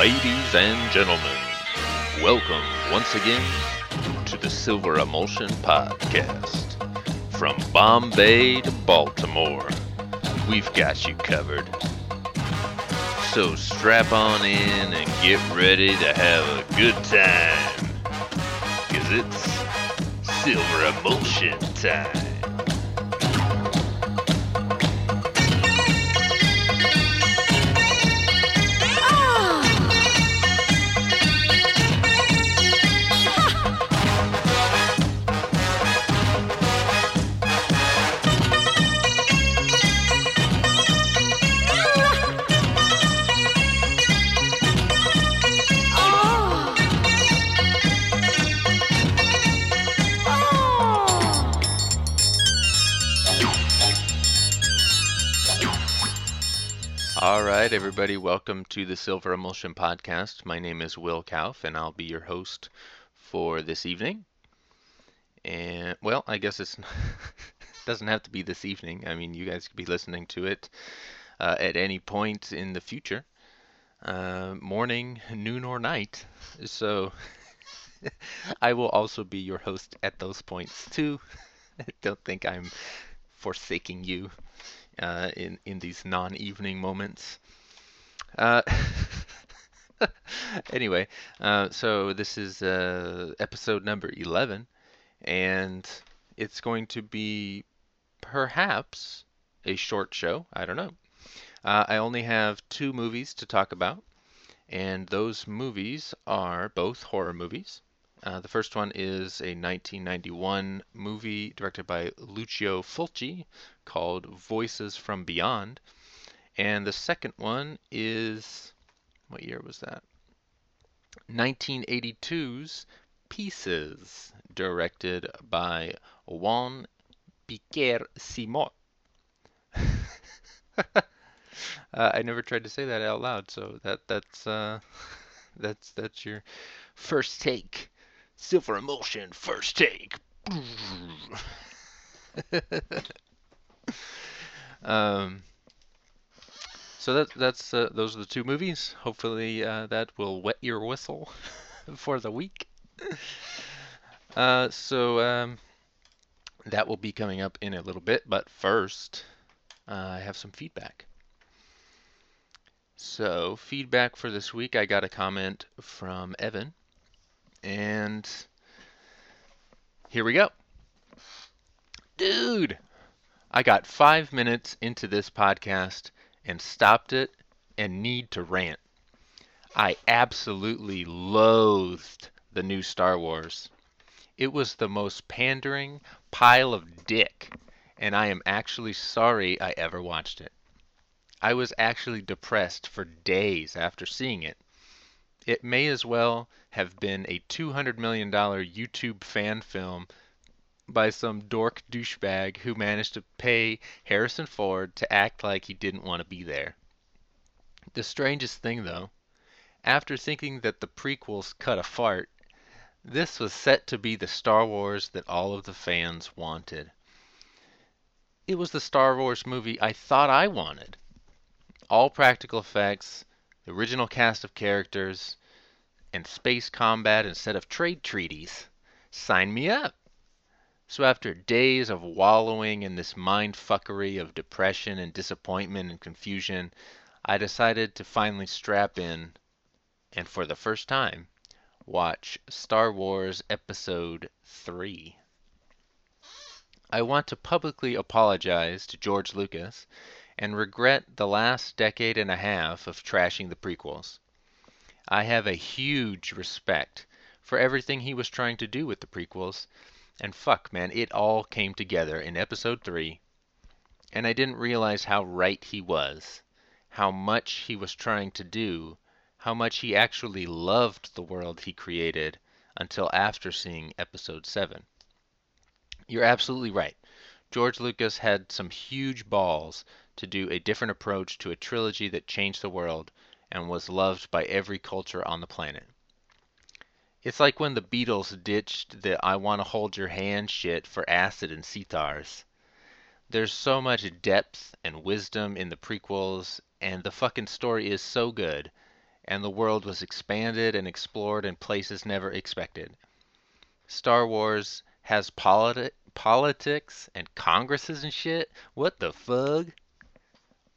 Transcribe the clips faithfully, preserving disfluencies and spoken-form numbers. Ladies and gentlemen, welcome once again to the Silver Emulsion Podcast. From Bombay to Baltimore, we've got you covered. So strap on in and get ready to have a good time, 'cause it's Silver Emulsion time. Alright everybody, welcome to the Silver Emulsion Podcast. My name is Will Kauf and I'll be your host for this evening. And well, I guess it's, it doesn't have to be this evening. I mean, you guys could be listening to it uh, at any point in the future. Uh, morning, noon, or night. So I will also be your host at those points too. I don't think I'm forsaking you Uh, in, in these non-evening moments. Uh, anyway, uh, so this is uh, episode number eleven, and it's going to be perhaps a short show. I don't know. Uh, I only have two movies to talk about, and those movies are both horror movies. Uh, the first one is a nineteen ninety-one movie directed by Lucio Fulci called Voices from Beyond. And the second one is, what year was that? nineteen eighty-two's Pieces, directed by Juan Piquer Simón. uh, I never tried to say that out loud, so that that's uh, that's that's your first take. Silver Emulsion, first take. um, so that, that's uh, those are the two movies. Hopefully uh, that will wet your whistle for the week. Uh, so um, that will be coming up in a little bit. But first, uh, I have some feedback. So feedback for this week, I got a comment from Evan. And here we go. Dude, I got five minutes into this podcast and stopped it and need to rant. I absolutely loathed the new Star Wars. It was the most pandering pile of dick, and I am actually sorry I ever watched it. I was actually depressed for days after seeing it. It may as well have been a two hundred million dollars YouTube fan film by some dork douchebag who managed to pay Harrison Ford to act like he didn't want to be there. The strangest thing, though, after thinking that the prequels cut a fart, this was set to be the Star Wars that all of the fans wanted. It was the Star Wars movie I thought I wanted. All practical effects, the original cast of characters, and space combat instead of trade treaties. Sign me up. So after days of wallowing in this mindfuckery of depression and disappointment and confusion, I decided to finally strap in and, for the first time, watch Star Wars Episode three. I want to publicly apologize to George Lucas and regret the last decade and a half of trashing the prequels. I have a huge respect for everything he was trying to do with the prequels, and fuck, man, it all came together in Episode three, and I didn't realize how right he was, how much he was trying to do, how much he actually loved the world he created until after seeing Episode seven. You're absolutely right. George Lucas had some huge balls to do a different approach to a trilogy that changed the world and was loved by every culture on the planet. It's like when the Beatles ditched the I want to hold your hand shit for acid and sitars. There's so much depth and wisdom in the prequels, and the fucking story is so good, and the world was expanded and explored in places never expected. Star Wars has politi- politics and congresses and shit? What the fuck?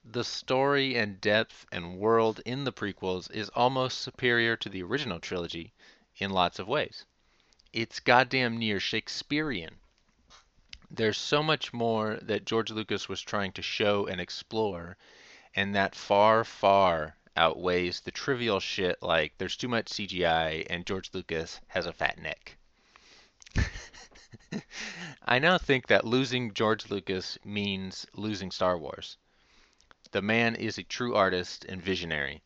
The story and depth and world in the prequels is almost superior to the original trilogy in lots of ways. It's goddamn near Shakespearean. There's so much more that George Lucas was trying to show and explore, and that far, far outweighs the trivial shit like there's too much C G I and George Lucas has a fat neck. I now think that losing George Lucas means losing Star Wars. The man is a true artist and visionary.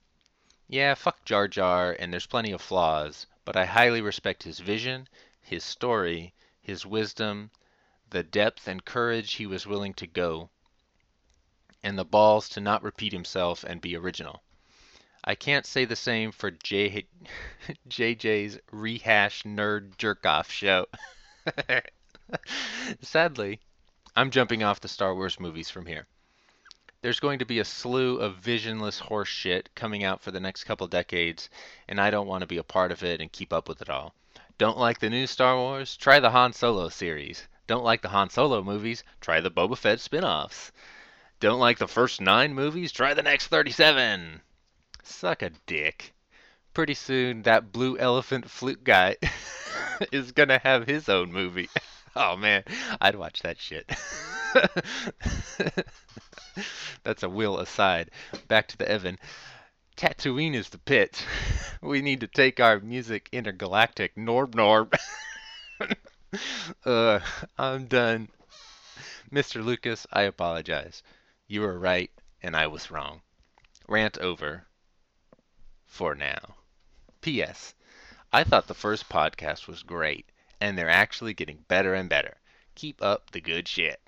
Yeah, fuck Jar Jar, and there's plenty of flaws, but I highly respect his vision, his story, his wisdom, the depth and courage he was willing to go, and the balls to not repeat himself and be original. I can't say the same for J- J J's rehash nerd jerk-off show. Sadly, I'm jumping off the Star Wars movies from here. There's going to be a slew of visionless horse shit coming out for the next couple decades, and I don't want to be a part of it and keep up with it all. Don't like the new Star Wars? Try the Han Solo series. Don't like the Han Solo movies? Try the Boba Fett spin-offs. Don't like the first nine movies? Try the next thirty-seven. Suck a dick. Pretty soon, that blue elephant flute guy is going to have his own movie. Oh, man. I'd watch that shit. That's a Will aside. Back to the Evan. Tatooine is the pit. We need to take our music intergalactic. Norb Norb. uh, I'm done. Mister Lucas, I apologize. You were right, and I was wrong. Rant over. For now. P S. I thought the first podcast was great, and they're actually getting better and better. Keep up the good shit.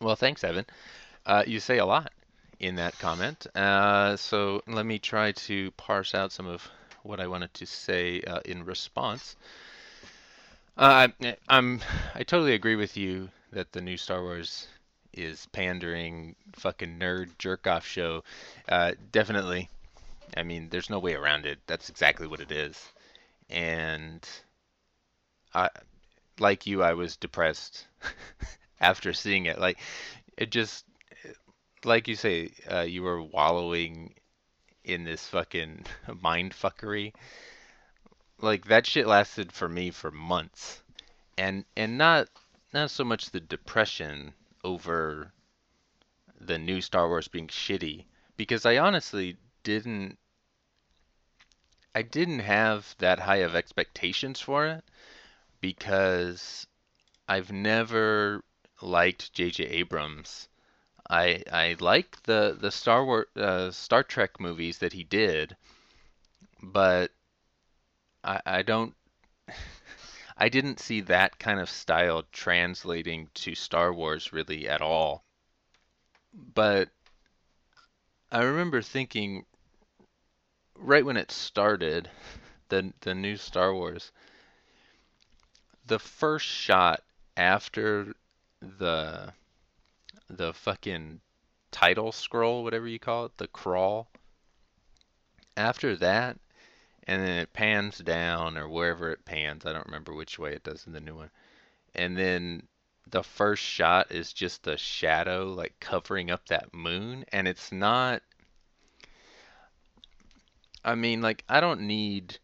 Well, thanks, Evan. Uh, you say a lot in that comment. Uh, so let me try to parse out some of what I wanted to say uh, in response. Uh, I, I'm, I totally agree with you that the new Star Wars is pandering fucking nerd jerk-off show. Uh, definitely. I mean, there's no way around it. That's exactly what it is. And I, like you, I was depressed after seeing it. Like, it just, like you say, uh, you were wallowing in this fucking mind fuckery. Like, that shit lasted for me for months. And and not not so much the depression over the new Star Wars being shitty, because I honestly didn't I didn't have that high of expectations for it, because I've never liked J J Abrams. I I liked the the Star Wars uh, Star Trek movies that he did, but I I don't I didn't see that kind of style translating to Star Wars really at all. But I remember thinking right when it started, the the new Star Wars, the first shot after the the fucking title scroll, whatever you call it, the crawl, after that, and then it pans down or wherever it pans. I don't remember which way it does in the new one. And then the first shot is just the shadow, like, covering up that moon. And it's not... I mean, like, I don't need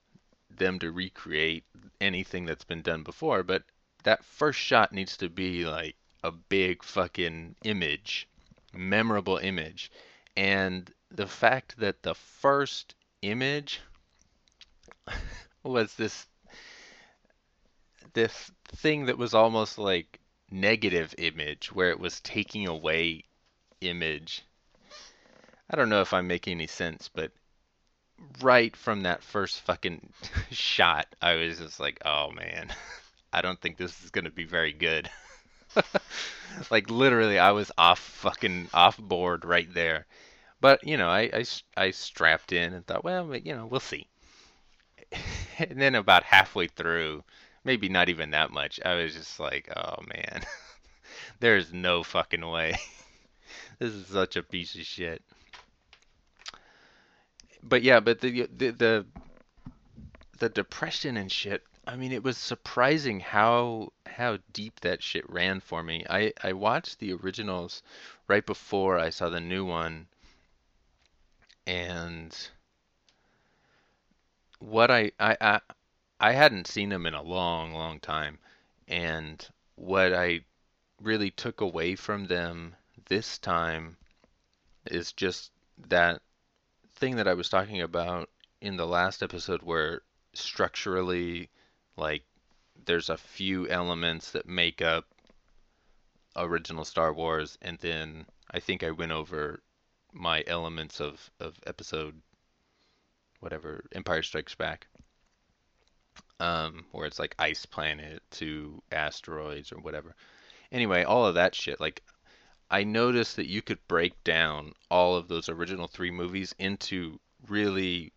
them to recreate anything that's been done before, but that first shot needs to be, like, a big fucking image. Memorable image. And the fact that the first image was this this thing that was almost like negative image, where it was taking away image. I don't know if I'm making any sense, but right from that first fucking shot, I was just like, oh man, I don't think this is going to be very good. Like, literally, I was off fucking off board right there. But, you know, I, I, I strapped in and thought, well, you know, we'll see. And then about halfway through, maybe not even that much, I was just like, oh man, there is no fucking way. This is such a piece of shit. but yeah, but the, the the the depression and shit. I mean, it was surprising how how deep that shit ran for me. I I watched the originals right before I saw the new one, and what I I I, I hadn't seen them in a long, long time, and what I really took away from them this time is just that thing that I was talking about in the last episode, where structurally, like, there's a few elements that make up original Star Wars, and then I think I went over my elements of, of episode whatever, Empire Strikes Back, um, where it's like ice planet to asteroids or whatever. Anyway, all of that shit, like, I noticed that you could break down all of those original three movies into really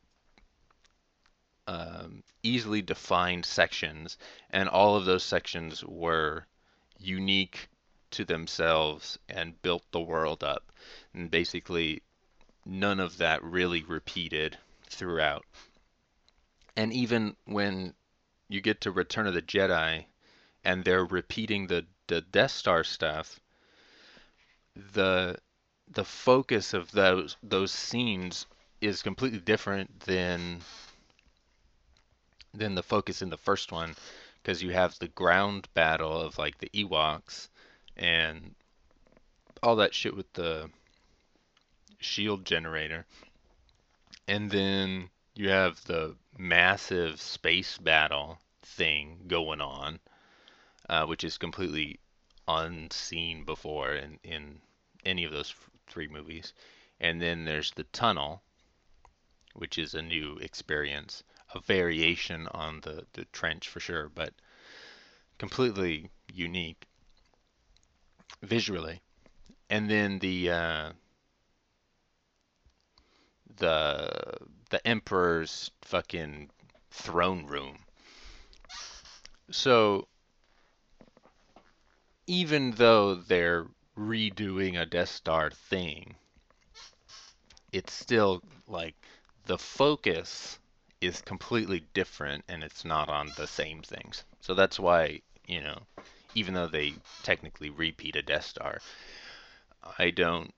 um, easily defined sections, and all of those sections were unique to themselves and built the world up. And basically, none of that really repeated throughout. And even when you get to Return of the Jedi, and they're repeating the, the Death Star stuff, the the focus of those those scenes is completely different than than the focus in the first one, because you have the ground battle of like the Ewoks and all that shit with the shield generator, and then you have the massive space battle thing going on, uh, which is completely unseen before in, in any of those f- three movies. And then there's the tunnel, which is a new experience, a variation on the, the trench for sure, but completely unique visually. And then the uh, the the Emperor's fucking throne room. So even though they're redoing a Death Star thing, it's still like the focus is completely different, and it's not on the same things. So that's why, you know, even though they technically repeat a Death Star, I don't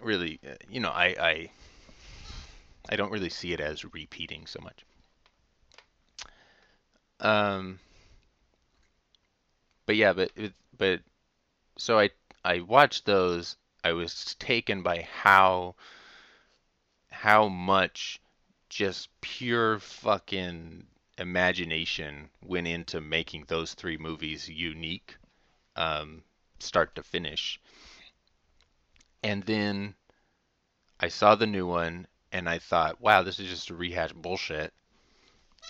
really, you know, I I, I don't really see it as repeating so much. Um. But yeah, but but so I I watched those. I was taken by how how much just pure fucking imagination went into making those three movies unique, um, start to finish. And then I saw the new one, and I thought, wow, this is just a rehash bullshit.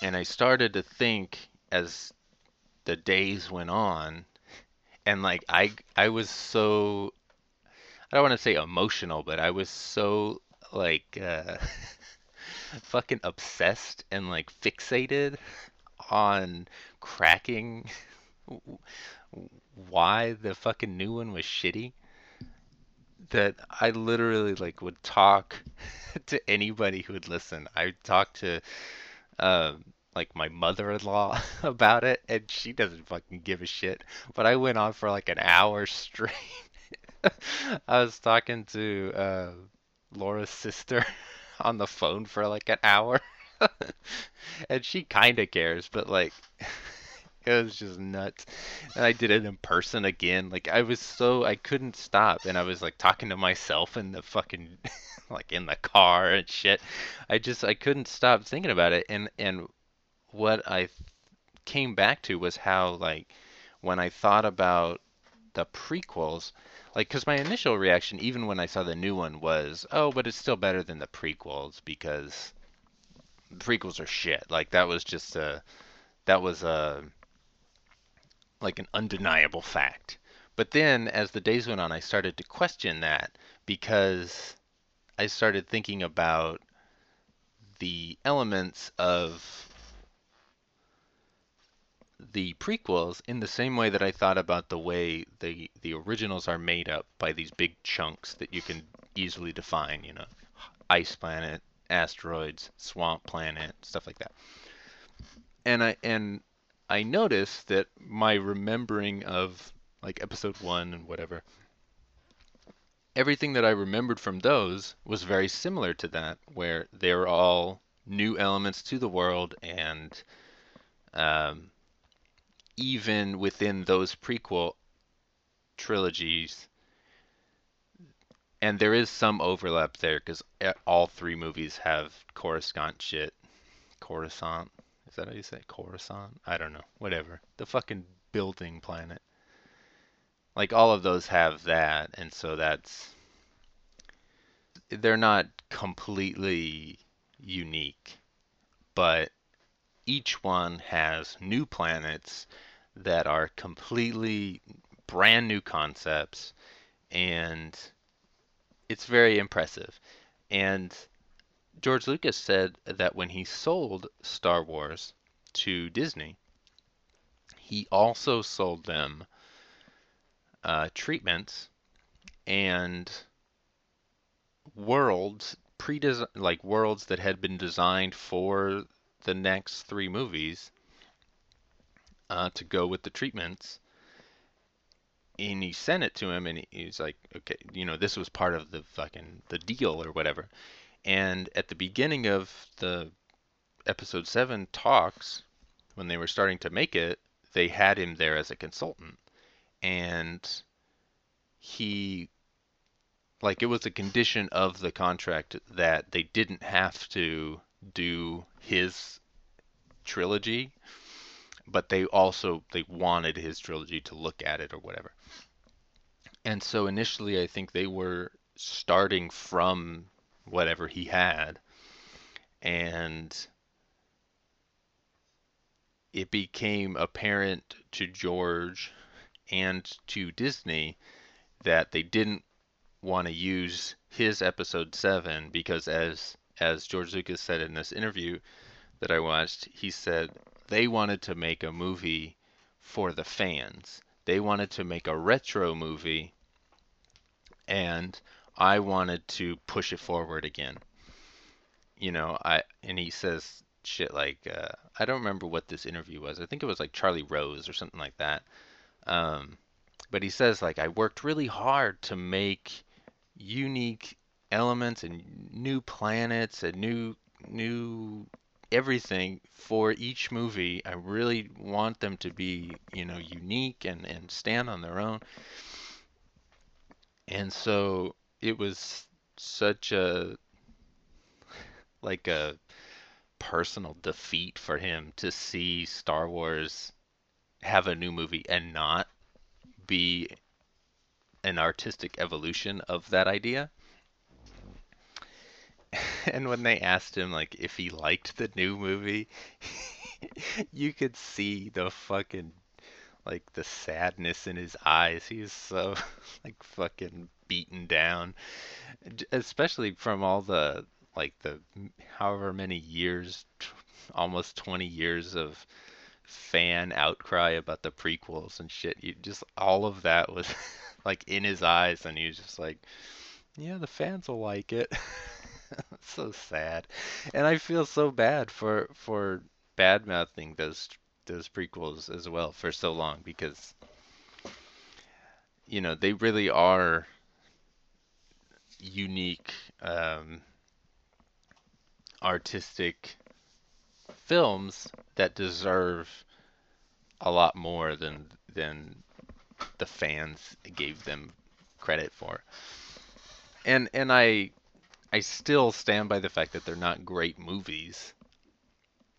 And I started to think as the days went on, and like I I was so, I don't want to say emotional, but I was so like uh, fucking obsessed and like fixated on cracking why the fucking new one was shitty, that I literally like would talk to anybody who would listen. I would talk to um like my mother-in-law about it, and she doesn't fucking give a shit. But I went on for like an hour straight. I was talking to uh, Laura's sister on the phone for like an hour, and she kind of cares, but like it was just nuts. And I did it in person again. Like I was so, I couldn't stop, and I was like talking to myself in the fucking like in the car and shit. I just I couldn't stop thinking about it, and and. What I th- came back to was how, like, when I thought about the prequels, like, because my initial reaction, even when I saw the new one, was, oh, but it's still better than the prequels, because the prequels are shit. Like, that was just a, that was a, like, an undeniable fact. But then, as the days went on, I started to question that, because I started thinking about the elements of the prequels in the same way that I thought about the way the the originals are made up by these big chunks that you can easily define, you know, ice planet asteroids, swamp planet, stuff like that. And I and I noticed that my remembering of like episode one and whatever, everything that I remembered from those was very similar to that, where they're all new elements to the world, and um, even within those prequel trilogies, and there is some overlap there because all three movies have Coruscant shit. Coruscant? Is that how you say it? Coruscant? I don't know. Whatever. The fucking building planet. Like, all of those have that, and so that's... they're not completely unique, but each one has new planets that are completely brand new concepts, and it's very impressive. And George Lucas said that when he sold Star Wars to Disney, he also sold them Uh, treatments and worlds pre-desi- like worlds that had been designed for the next three movies uh, to go with the treatments, and he sent it to him, and he, he's like, okay, you know, this was part of the fucking the deal or whatever. And at the beginning of the episode seven talks, when they were starting to make it, they had him there as a consultant. And he, like, it was a condition of the contract that they didn't have to do his trilogy, but they also, they wanted his trilogy to look at it or whatever. And so initially, I think they were starting from whatever he had, and it became apparent to George and to Disney that they didn't want to use his episode seven because, as as George Lucas said in this interview that I watched, he said they wanted to make a movie for the fans. They wanted to make a retro movie, and I wanted to push it forward again. You know, I and he says shit like, uh, I don't remember what this interview was. I think it was like Charlie Rose or something like that. Um, but he says, like, I worked really hard to make unique elements and new planets and new, new everything for each movie. I really want them to be, you know, unique and, and stand on their own. And so it was such a, like a personal defeat for him to see Star Wars have a new movie and not be an artistic evolution of that idea. And when they asked him, like, if he liked the new movie, you could see the fucking, like, the sadness in his eyes. He was so, like, fucking beaten down, especially from all the, like, the however many years, almost twenty years of fan outcry about the prequels and shit. You just, all of that was like in his eyes, and he was just like, yeah, the fans will like it. So sad. And I feel so bad for for bad mouthing those those prequels as well for so long, because, you know, they really are unique um artistic films that deserve a lot more than than the fans gave them credit for. And and I I still stand by the fact that they're not great movies.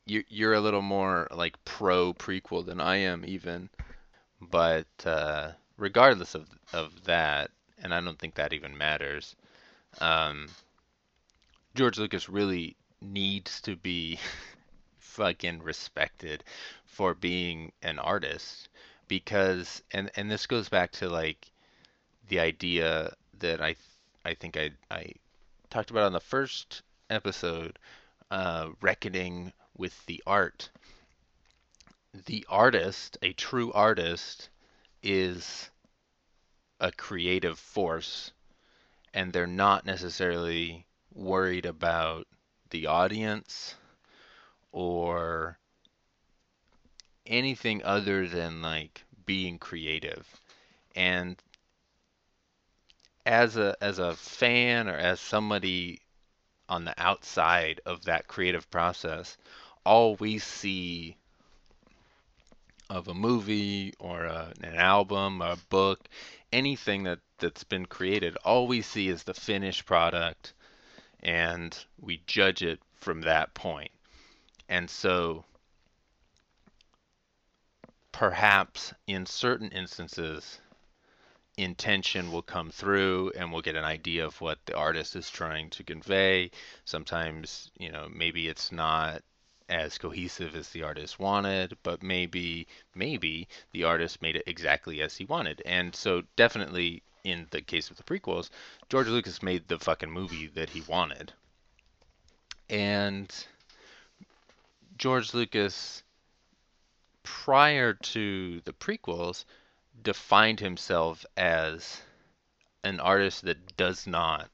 You you're a little more like pro prequel than I am even, but uh, regardless of of that, and I don't think that even matters. Um, George Lucas really needs to be fucking respected for being an artist, because and and this goes back to, like, the idea that I I think I I talked about on the first episode, uh, reckoning with the art. The artist, a true artist, is a creative force, and they're not necessarily worried about the audience or anything other than like being creative. And as a as a fan or as somebody on the outside of that creative process, all we see of a movie or a, an album, a book, anything that, that's been created, all we see is the finished product, and we judge it from that point. And so perhaps in certain instances, intention will come through and we'll get an idea of what the artist is trying to convey. Sometimes, you know, maybe it's not as cohesive as the artist wanted, but maybe maybe the artist made it exactly as he wanted. And so definitely in the case of the prequels, George Lucas made the fucking movie that he wanted. And George Lucas, prior to the prequels, defined himself as an artist that does not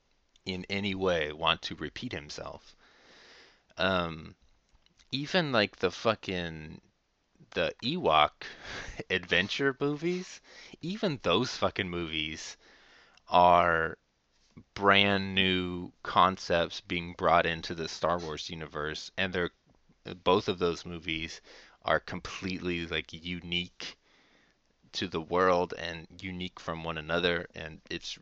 in any way want to repeat himself. Um... Even like the fucking, the Ewok adventure movies, even those fucking movies are brand new concepts being brought into the Star Wars universe. And they're, both of those movies are completely like unique to the world and unique from one another. And it's,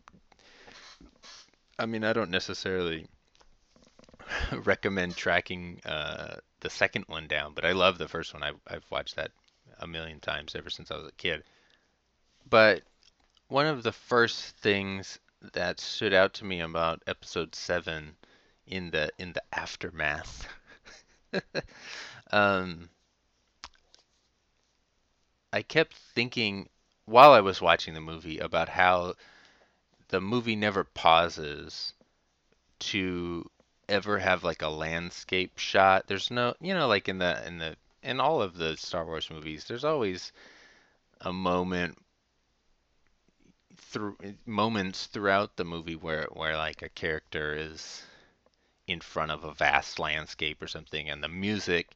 I mean, I don't necessarily recommend tracking, uh, the second one down, but I love the first one. I, I've watched that a million times ever since I was a kid. But one of the first things that stood out to me about episode seven in the in the aftermath um, I kept thinking while I was watching the movie about how the movie never pauses to ever have like a landscape shot. There's no, you know, like in the in the in all of the Star Wars movies, there's always a moment through moments throughout the movie where where like a character is in front of a vast landscape or something, and the music,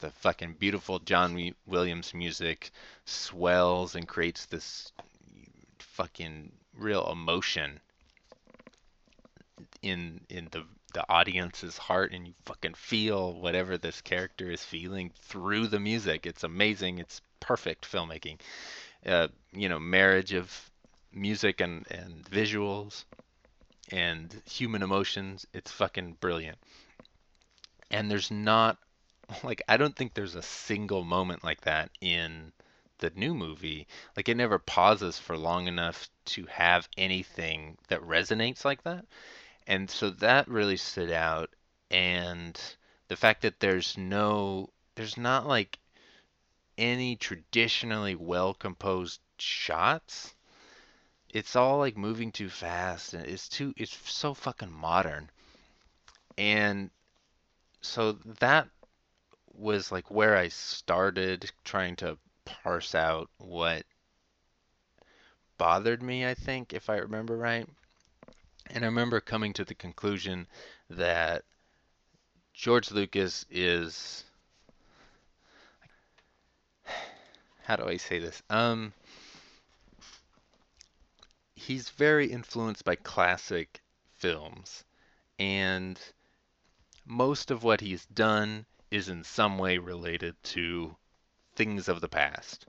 the fucking beautiful John Williams music, swells and creates this fucking real emotion in in the the audience's heart, and you fucking feel whatever this character is feeling through the music. It's amazing. It's perfect filmmaking. Uh, you know, marriage of music and, and visuals and human emotions. It's fucking brilliant. And there's not, like, I don't think there's a single moment like that in the new movie. Like, it never pauses for long enough to have anything that resonates like that. And so that really stood out, and the fact that there's no, there's not like any traditionally well-composed shots. It's all like moving too fast, and it's too, it's so fucking modern. And so that was like where I started trying to parse out what bothered me, I think, if I remember right. And I remember coming to the conclusion that George Lucas is, how do I say this? Um, he's very influenced by classic films, and most of what he's done is in some way related to things of the past.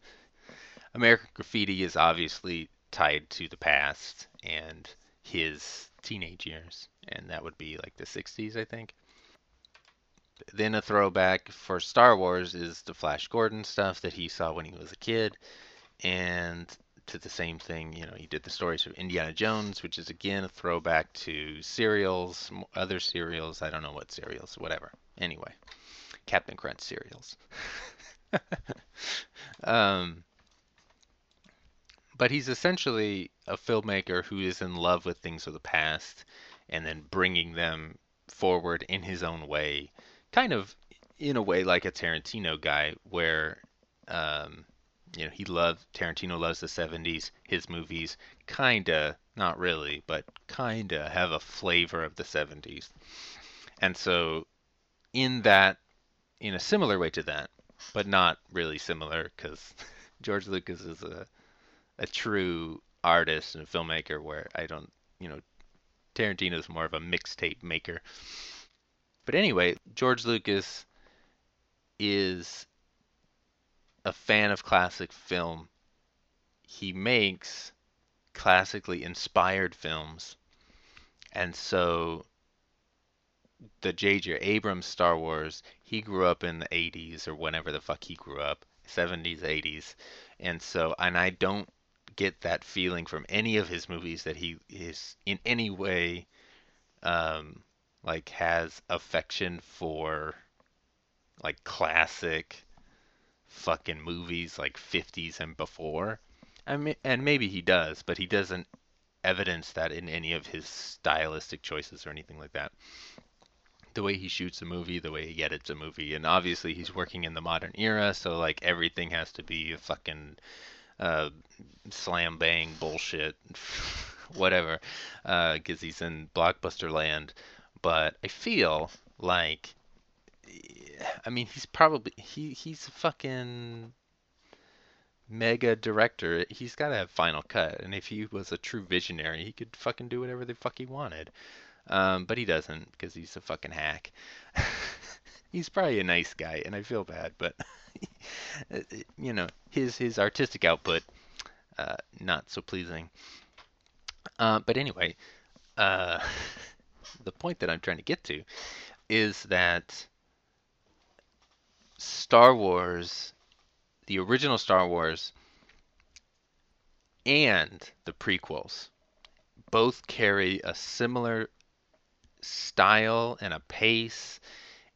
American Graffiti is obviously tied to the past and his teenage years, and that would be like the sixties, I think. Then a throwback for Star Wars is the Flash Gordon stuff that he saw when he was a kid, and to the same thing, you know, he did the stories of Indiana Jones, which is again a throwback to serials, other serials, I don't know what serials, whatever. Anyway, Captain Crunch serials. um But he's essentially a filmmaker who is in love with things of the past and then bringing them forward in his own way, kind of in a way like a Tarantino guy where, um, you know, he loved, Tarantino loves the seventies. His movies kind of, not really, but kind of have a flavor of the seventies. And so in that, in a similar way to that, but not really similar, because George Lucas is a a true artist and filmmaker, where I don't, you know, Tarantino's more of a mixtape maker. But anyway, George Lucas is a fan of classic film. He makes classically inspired films. And so the J J Abrams Star Wars, he grew up in the eighties or whenever the fuck he grew up, seventies, eighties. And so, and I don't get that feeling from any of his movies that he is in any way, um, like has affection for like classic fucking movies, like fifties and before. I mean, and maybe he does, but he doesn't evidence that in any of his stylistic choices or anything like that. The way he shoots a movie, the way he edits a movie, and obviously he's working in the modern era, so like everything has to be a fucking uh, slam bang bullshit, whatever, because uh, he's in blockbuster land. But I feel like, I mean, he's probably he he's a fucking mega director. He's got to have Final Cut, and if he was a true visionary, he could fucking do whatever the fuck he wanted. Um, but he doesn't, because he's a fucking hack. He's probably a nice guy, and I feel bad, but, you know, his his artistic output, uh, not so pleasing. Uh, but anyway, uh, the point that I'm trying to get to is that Star Wars, the original Star Wars, and the prequels, both carry a similar style and a pace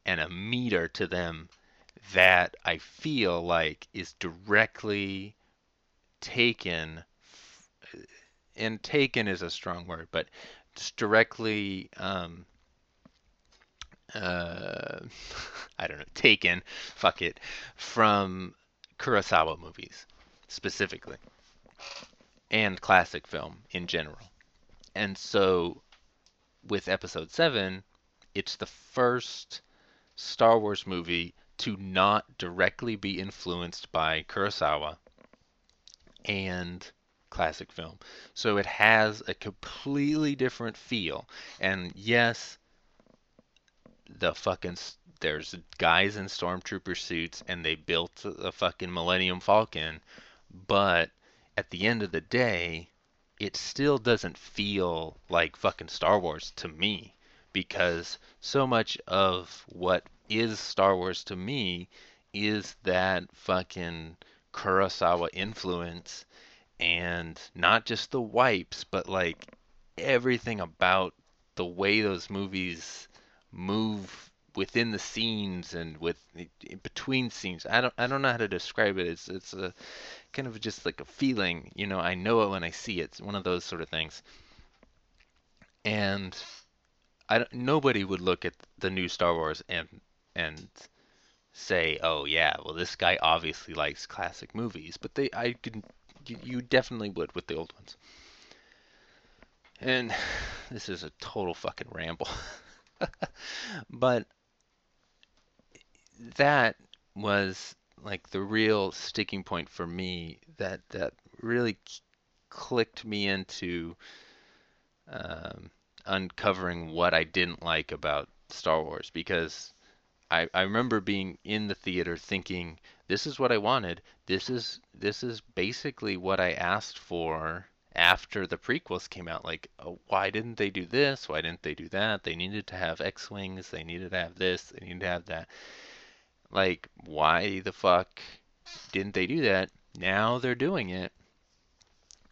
and a meter to them that I feel like is directly taken, and taken is a strong word, but it's directly um uh I don't know, taken, fuck it, from Kurosawa movies specifically and classic film in general. And so with Episode seven, it's the first Star Wars movie to not directly be influenced by Kurosawa and classic film. So it has a completely different feel. And yes, the fucking there's guys in stormtrooper suits and they built a fucking Millennium Falcon, but at the end of the day, it still doesn't feel like fucking Star Wars to me, because so much of what is Star Wars to me is that fucking Kurosawa influence, and not just the wipes, but like everything about the way those movies move within the scenes and with between scenes. I don't I don't know how to describe it. It's it's a kind of just like a feeling, you know, I know it when I see it. It's one of those sort of things. And I don't, nobody would look at the new Star Wars and and say, "Oh yeah, well this guy obviously likes classic movies." But they I could you definitely would with the old ones. And this is a total fucking ramble. But that was like the real sticking point for me that that really clicked me into um, uncovering what I didn't like about Star Wars, because I, I remember being in the theater thinking, this is what I wanted, this is this is basically what I asked for after the prequels came out. Like, oh, why didn't they do this, why didn't they do that, they needed to have X-Wings, they needed to have this, they needed to have that. Like, why the fuck didn't they do that? Now they're doing it.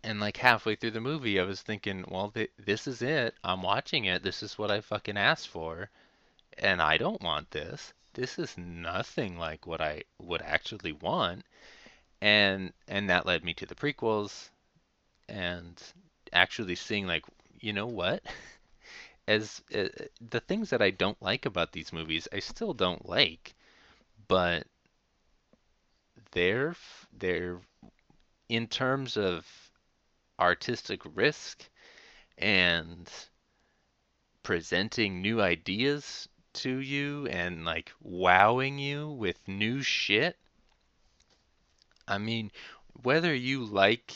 And like halfway through the movie, I was thinking, well, th- this is it. I'm watching it. This is what I fucking asked for. And I don't want this. This is nothing like what I would actually want. And and that led me to the prequels and actually seeing, like, you know what? As uh, the things that I don't like about these movies, I still don't like. But they're, they're, in terms of artistic risk and presenting new ideas to you and like wowing you with new shit. I mean, whether you like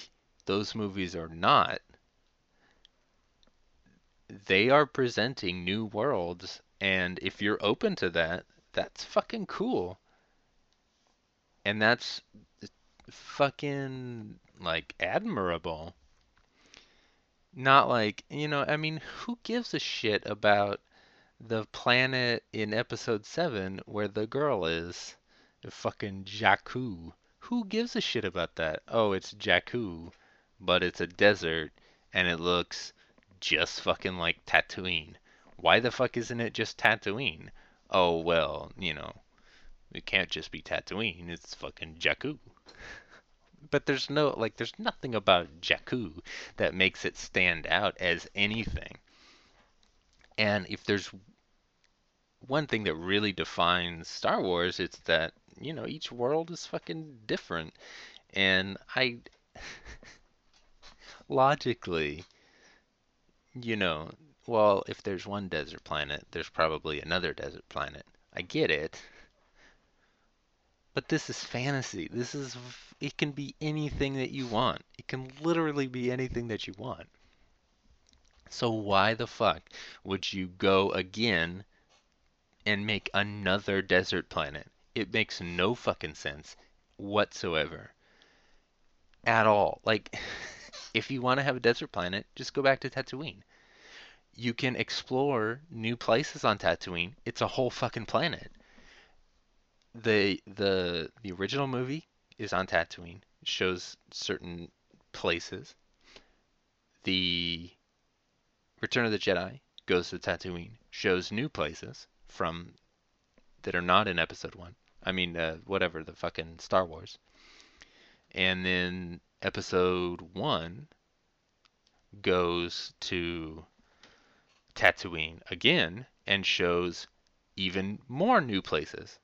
those movies or not, they are presenting new worlds, and if you're open to that, that's fucking cool. And that's fucking like admirable. Not like, you know, I mean, who gives a shit about the planet in episode seven where the girl is? Fucking Jakku. Who gives a shit about that? Oh, it's Jakku, but it's a desert, and it looks just fucking like Tatooine. Why the fuck isn't it just Tatooine? Oh, well, you know, it can't just be Tatooine, it's fucking Jakku. But there's no, like, there's nothing about Jakku that makes it stand out as anything. And if there's one thing that really defines Star Wars, it's that, you know, each world is fucking different. And I, logically, you know, well, if there's one desert planet, there's probably another desert planet. I get it. But this is fantasy. This is, it can be anything that you want. It can literally be anything that you want. So why the fuck would you go again and make another desert planet? It makes no fucking sense whatsoever. At all. Like, if you want to have a desert planet, just go back to Tatooine. You can explore new places on Tatooine. It's a whole fucking planet. The the the original movie is on Tatooine. It shows certain places. The Return of the Jedi goes to Tatooine, shows new places from that are not in Episode One. I mean, uh, whatever the fucking Star Wars. And then Episode One goes to Tatooine again and shows even more new places.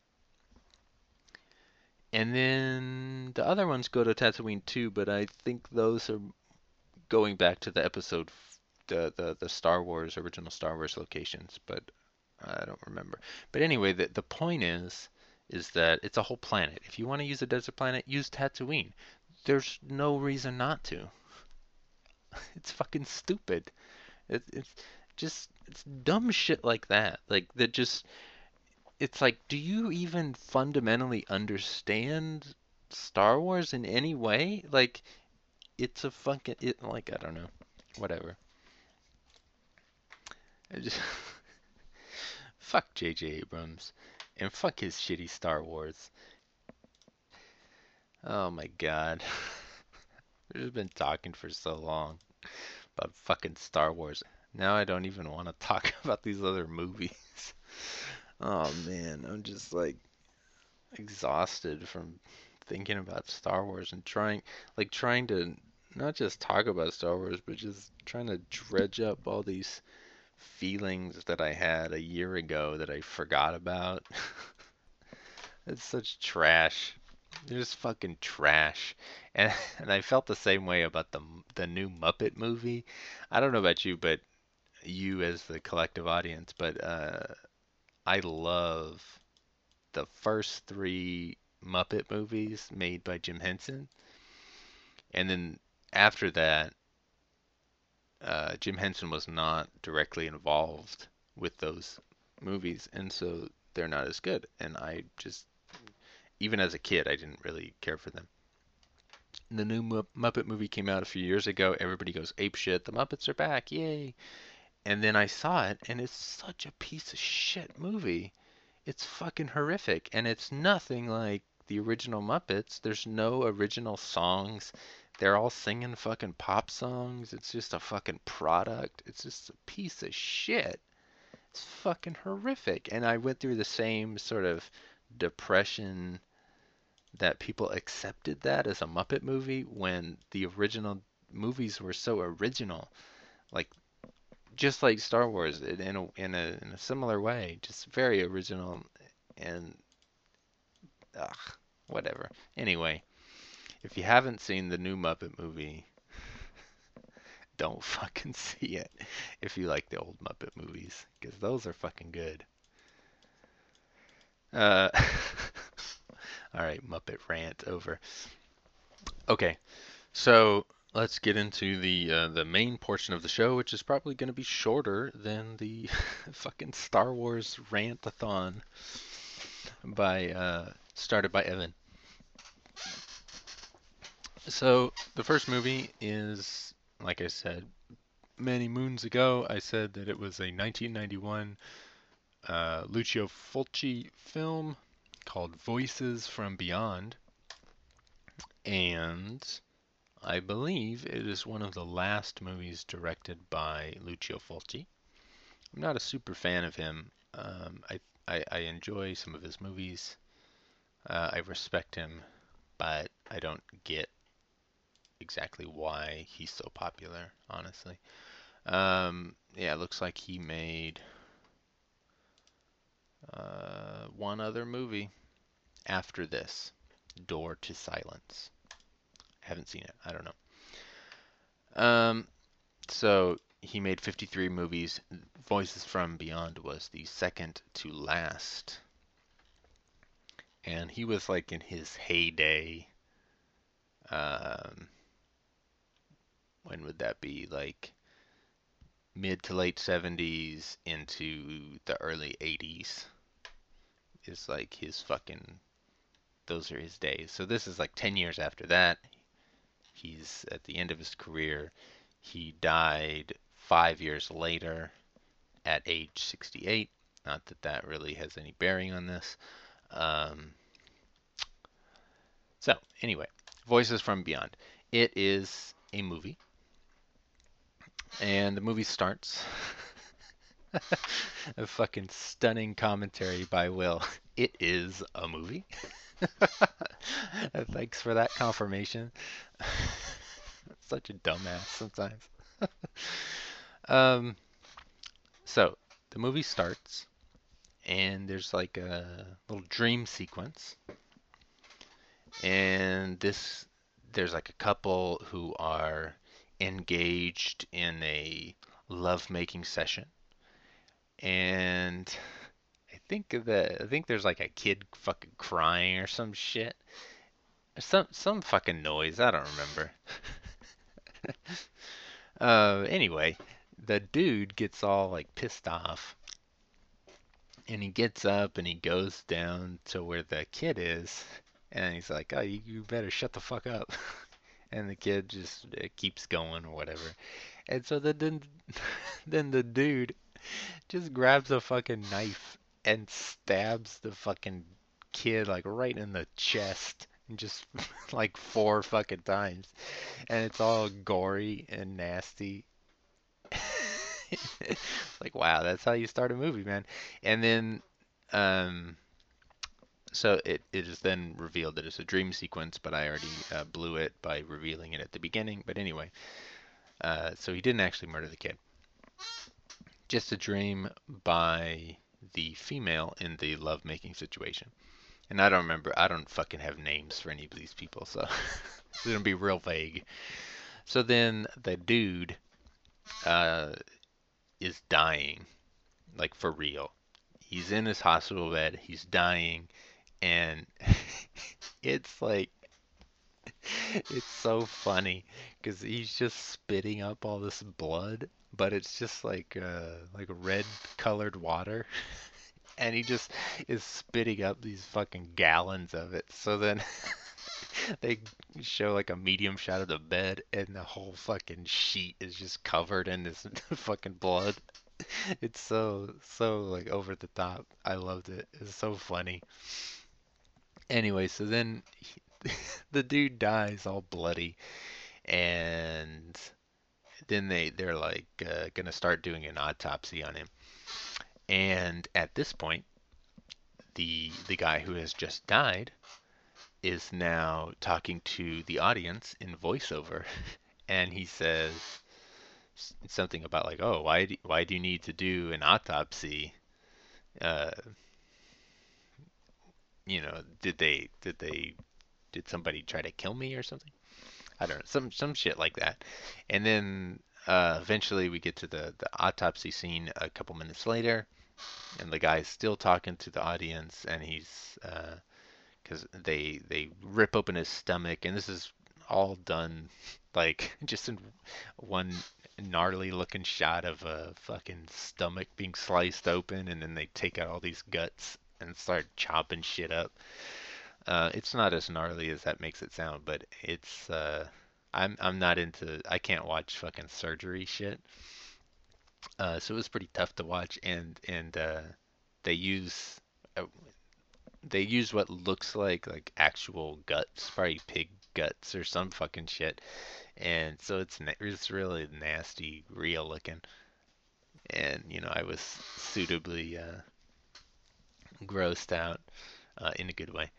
And then the other ones go to Tatooine too, but I think those are going back to the episode, the the, the Star Wars, original Star Wars locations, but I don't remember. But anyway, the, the point is, is that it's a whole planet. If you want to use a desert planet, use Tatooine. There's no reason not to. It's fucking stupid. It, it's just, it's dumb shit like that. Like, that just... It's like, do you even fundamentally understand Star Wars in any way? Like, it's a fucking, it, like, I don't know, whatever. I just, fuck J J Abrams, and fuck his shitty Star Wars. Oh my god. I've just been talking for so long about fucking Star Wars. Now I don't even want to talk about these other movies. Oh man, I'm just like exhausted from thinking about Star Wars and trying, like trying to not just talk about Star Wars, but just trying to dredge up all these feelings that I had a year ago that I forgot about. It's such trash. There's fucking trash. And and I felt the same way about the the new Muppet movie. I don't know about you, but you as the collective audience, but uh I love the first three Muppet movies made by Jim Henson. And then after that, uh, Jim Henson was not directly involved with those movies. And so they're not as good. And I just, even as a kid, I didn't really care for them. The new Muppet movie came out a few years ago. Everybody goes apeshit. The Muppets are back. Yay. And then I saw it, and it's such a piece of shit movie. It's fucking horrific, and it's nothing like the original Muppets. There's no original songs. They're all singing fucking pop songs. It's just a fucking product. It's just a piece of shit. It's fucking horrific. And I went through the same sort of depression that people accepted that as a Muppet movie when the original movies were so original. Like, just like Star Wars, in a, in a in a similar way, just very original, and ugh, whatever. Anyway, if you haven't seen the new Muppet movie, don't fucking see it. If you like the old Muppet movies, because those are fucking good. Uh, all right, Muppet rant over. Okay, so let's get into the uh, the main portion of the show, which is probably going to be shorter than the fucking Star Wars rant-a-thon by uh, started by Evan. So the first movie is, like I said many moons ago, I said that it was a nineteen ninety-one uh, Lucio Fulci film called Voices from Beyond, and I believe it is one of the last movies directed by Lucio Fulci. I'm not a super fan of him. Um, I, I I enjoy some of his movies. Uh, I respect him, but I don't get exactly why he's so popular, honestly. Um, yeah, it looks like he made uh, one other movie after this, Door to Silence. I haven't seen it. I don't know. Um, so he made fifty-three movies. Voices from Beyond was the second to last. And he was like in his heyday. Um, when would that be? Like mid to late seventies into the early eighties is like his fucking, those are his days. So this is like ten years after that. He's at the end of his career. He died five years later at age sixty-eight. Not that that really has any bearing on this. Um, so anyway, Voices from Beyond. It is a movie, and the movie starts a fucking stunning commentary by Will. It is a movie. Thanks for that confirmation. Such a dumbass sometimes. um, so the movie starts, and there's like a little dream sequence, and this there's like a couple who are engaged in a lovemaking session, and I think that I think there's like a kid fucking crying or some shit, some some fucking noise. I don't remember. uh, anyway, the dude gets all like pissed off, and he gets up and he goes down to where the kid is. And he's like, oh, you, you better shut the fuck up. And the kid just uh, keeps going or whatever. And so the, then, then the dude just grabs a fucking knife and stabs the fucking kid, like, right in the chest. And just, like, four fucking times. And it's all gory and nasty. Like, wow, that's how you start a movie, man. And then, um... So it, it is then revealed that it's a dream sequence, but I already uh, blew it by revealing it at the beginning. But anyway, uh, so he didn't actually murder the kid. Just a dream by the female in the lovemaking situation. And I don't remember, I don't fucking have names for any of these people, so it's going to be real vague. So then the dude uh, is dying, like for real. He's in his hospital bed, he's dying. And it's like, it's so funny because he's just spitting up all this blood, but it's just like uh, like red colored water. And he just is spitting up these fucking gallons of it. So then they show like a medium shot of the bed, and the whole fucking sheet is just covered in this fucking blood. It's so, so like over the top. I loved it. It's so funny. Anyway, so then he, the dude dies all bloody, and then they, they're like uh, going to start doing an autopsy on him. And at this point, the the guy who has just died is now talking to the audience in voiceover, and he says something about like, oh, why do, why do you need to do an autopsy? Uh, you know, did they, did they, did somebody try to kill me or something? I don't know, some, some shit like that. And then, uh, eventually we get to the, the autopsy scene a couple minutes later, and the guy's still talking to the audience, and he's uh, because they they rip open his stomach, and this is all done like just in one gnarly looking shot of a fucking stomach being sliced open, and then they take out all these guts and start chopping shit up. Uh, it's not as gnarly as that makes it sound, but it's uh, I'm I'm not into I can't watch fucking surgery shit. Uh, so it was pretty tough to watch, and and uh, they use uh, they use what looks like like actual guts, probably pig guts or some fucking shit, and so it's it's really nasty, real looking, and you know I was suitably uh, grossed out uh, in a good way.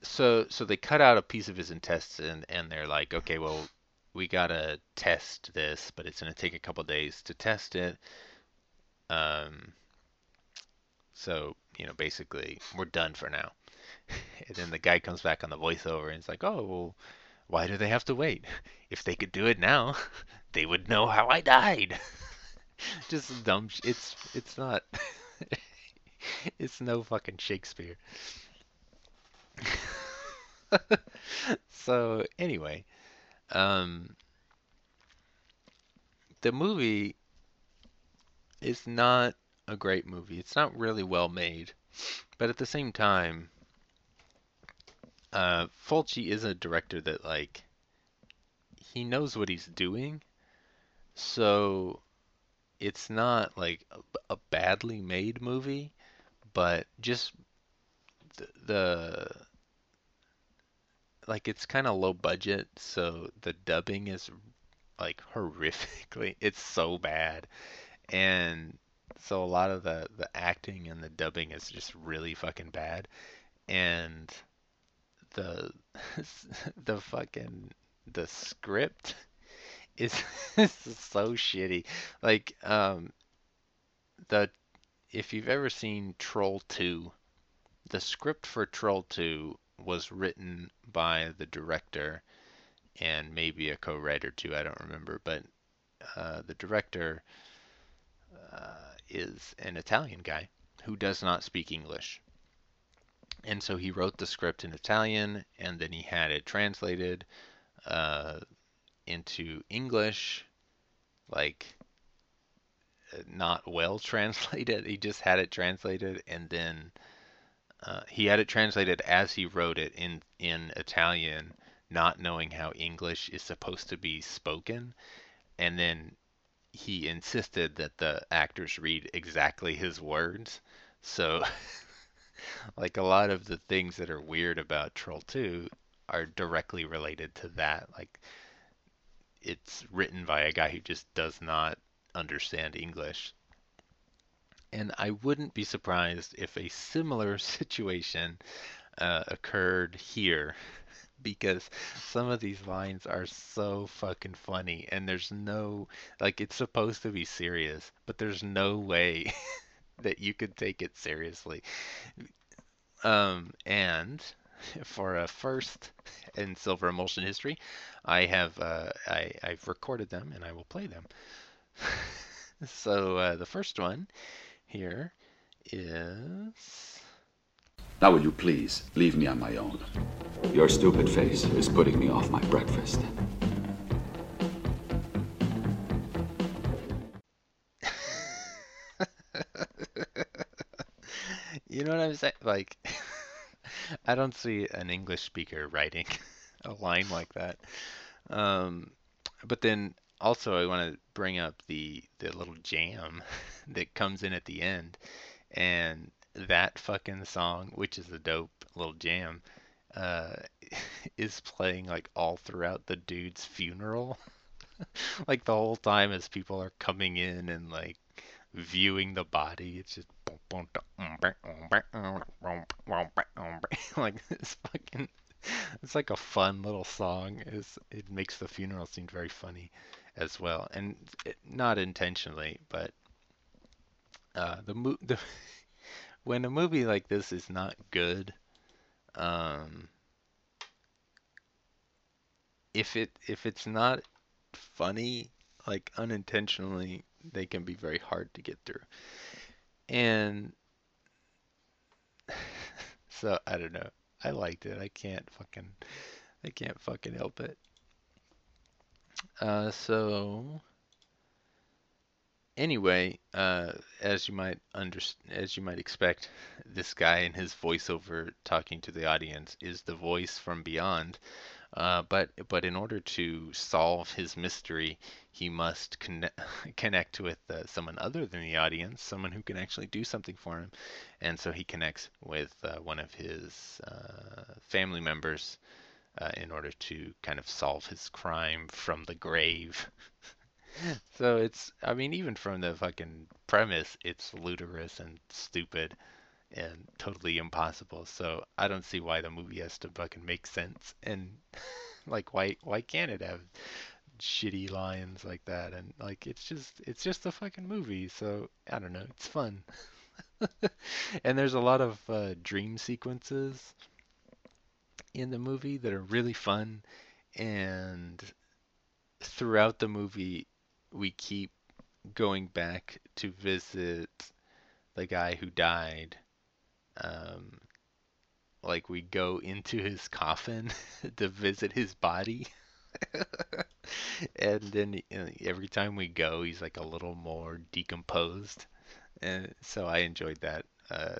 So so they cut out a piece of his intestine, and they're like, okay, well, we gotta test this, but it's gonna take a couple days to test it. Um, so, you know, basically, we're done for now. And then the guy comes back on the voiceover, and it's like, oh, well, why do they have to wait? If they could do it now, they would know how I died. Just dumb. Sh- it's it's not. It's no fucking Shakespeare. So anyway. Um, the movie is not a great movie. It's not really well made, but at the same time, uh, Fulci is a director that, like, he knows what he's doing, so it's not like a, a badly made movie, but just the, the like, it's kind of low budget, so the dubbing is, like, horrifically, it's so bad. And so a lot of the, the acting and the dubbing is just really fucking bad. And the, the fucking, the script is, is so shitty. Like, um, the, if you've ever seen Troll two, the script for Troll two was written by the director and maybe a co-writer too, I don't remember, but uh, the director uh, is an Italian guy who does not speak English. And so he wrote the script in Italian, and then he had it translated uh, into English, like not well translated. He just had it translated, and then Uh, he had it translated as he wrote it in, in Italian, not knowing how English is supposed to be spoken. And then he insisted that the actors read exactly his words. So, like, a lot of the things that are weird about Troll two are directly related to that. Like, it's written by a guy who just does not understand English. And I wouldn't be surprised if a similar situation uh, occurred here, because some of these lines are so fucking funny, and there's no, like, it's supposed to be serious, but there's no way that you could take it seriously. Um, and for a first in Silver Emulsion history, I have uh, I, I've recorded them, and I will play them. So uh, the first one here is... Now will you please leave me on my own? Your stupid face is putting me off my breakfast. You know what I'm saying? Like, I don't see an English speaker writing a line like that. Um, but then... Also, I want to bring up the, the little jam that comes in at the end, and that fucking song, which is a dope little jam, uh, is playing like all throughout the dude's funeral, like the whole time as people are coming in and like viewing the body. It's just like this fucking. It's like a fun little song. It's, it makes the funeral seem very funny as well, and it, not intentionally, but uh, the mo- the when a movie like this is not good, um, if it if it's not funny, like unintentionally, they can be very hard to get through. And so I don't know. I liked it. I can't fucking I can't fucking help it. Uh, so anyway, uh, as you might under, as you might expect, this guy and his voiceover talking to the audience is the voice from beyond. Uh, but but in order to solve his mystery, he must conne- connect with uh, someone other than the audience, someone who can actually do something for him. And so he connects with uh, one of his uh, family members uh, in order to kind of solve his crime from the grave. So it's, I mean, even from the fucking premise, it's ludicrous and stupid and totally impossible. So I don't see why the movie has to fucking make sense. And like, why why can't it have shitty lines like that? And like, it's just it's just a fucking movie. So I don't know. It's fun. And there's a lot of uh, dream sequences in the movie that are really fun. And throughout the movie, we keep going back to visit the guy who died. Um, like we go into his coffin to visit his body. And then every time we go, he's like a little more decomposed. And so I enjoyed that uh,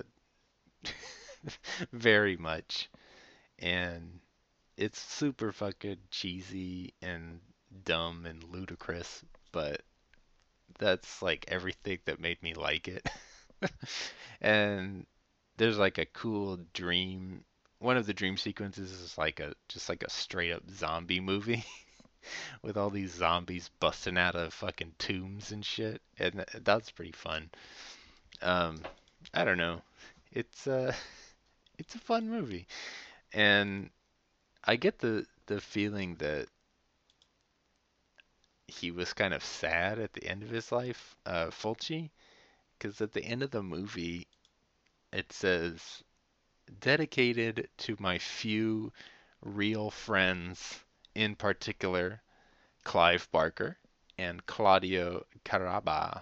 very much. And it's super fucking cheesy and dumb and ludicrous, but that's like everything that made me like it. And there's like a cool dream. One of the dream sequences is like a just like a straight up zombie movie with all these zombies busting out of fucking tombs and shit, and that's pretty fun. Um, I don't know. It's uh, it's a fun movie, and I get the the feeling that he was kind of sad at the end of his life, uh, Fulci. Because at the end of the movie, it says, "Dedicated to my few real friends, in particular, Clive Barker and Claudio Caraba."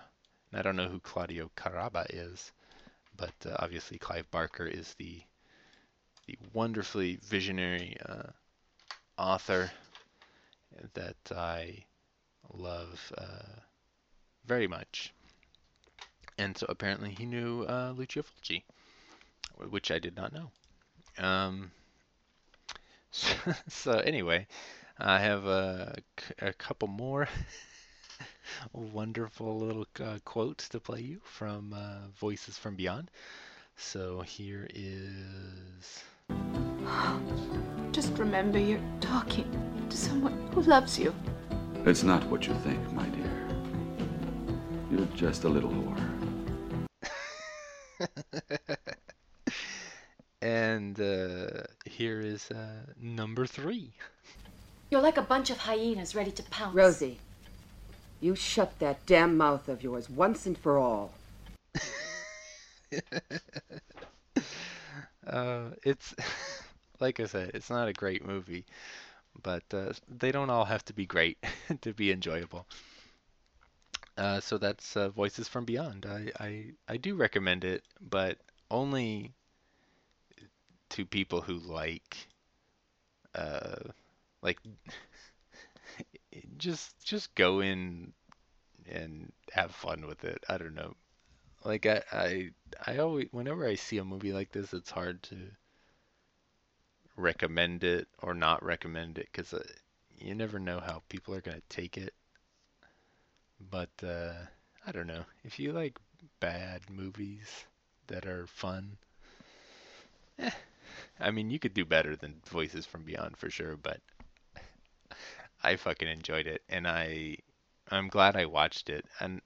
And I don't know who Claudio Caraba is, but uh, obviously Clive Barker is the the wonderfully visionary uh, author that I love uh, very much. And so apparently he knew uh, Lucio Fulci, which I did not know. Um, so, so anyway, I have a, a couple more wonderful little uh, quotes to play you from uh, Voices from Beyond. So here is... Just remember you're talking to someone who loves you. It's not what you think, my dear. You're just a little whore. And uh, here is uh, number three. You're like a bunch of hyenas ready to pounce. Rosie, you shut that damn mouth of yours once and for all. uh, it's, like I said, it's not a great movie, but uh, they don't all have to be great to be enjoyable. Uh, so that's uh, Voices from Beyond. I, I, I do recommend it, but only to people who like, uh, like, just just go in and have fun with it. I don't know. Like I, I, I always, whenever I see a movie like this, it's hard to recommend it or not recommend it because uh, you never know how people are gonna take it. But, uh, I don't know. If you like bad movies that are fun, eh, I mean, you could do better than Voices from Beyond for sure, but I fucking enjoyed it. And I, I'm glad I watched it. And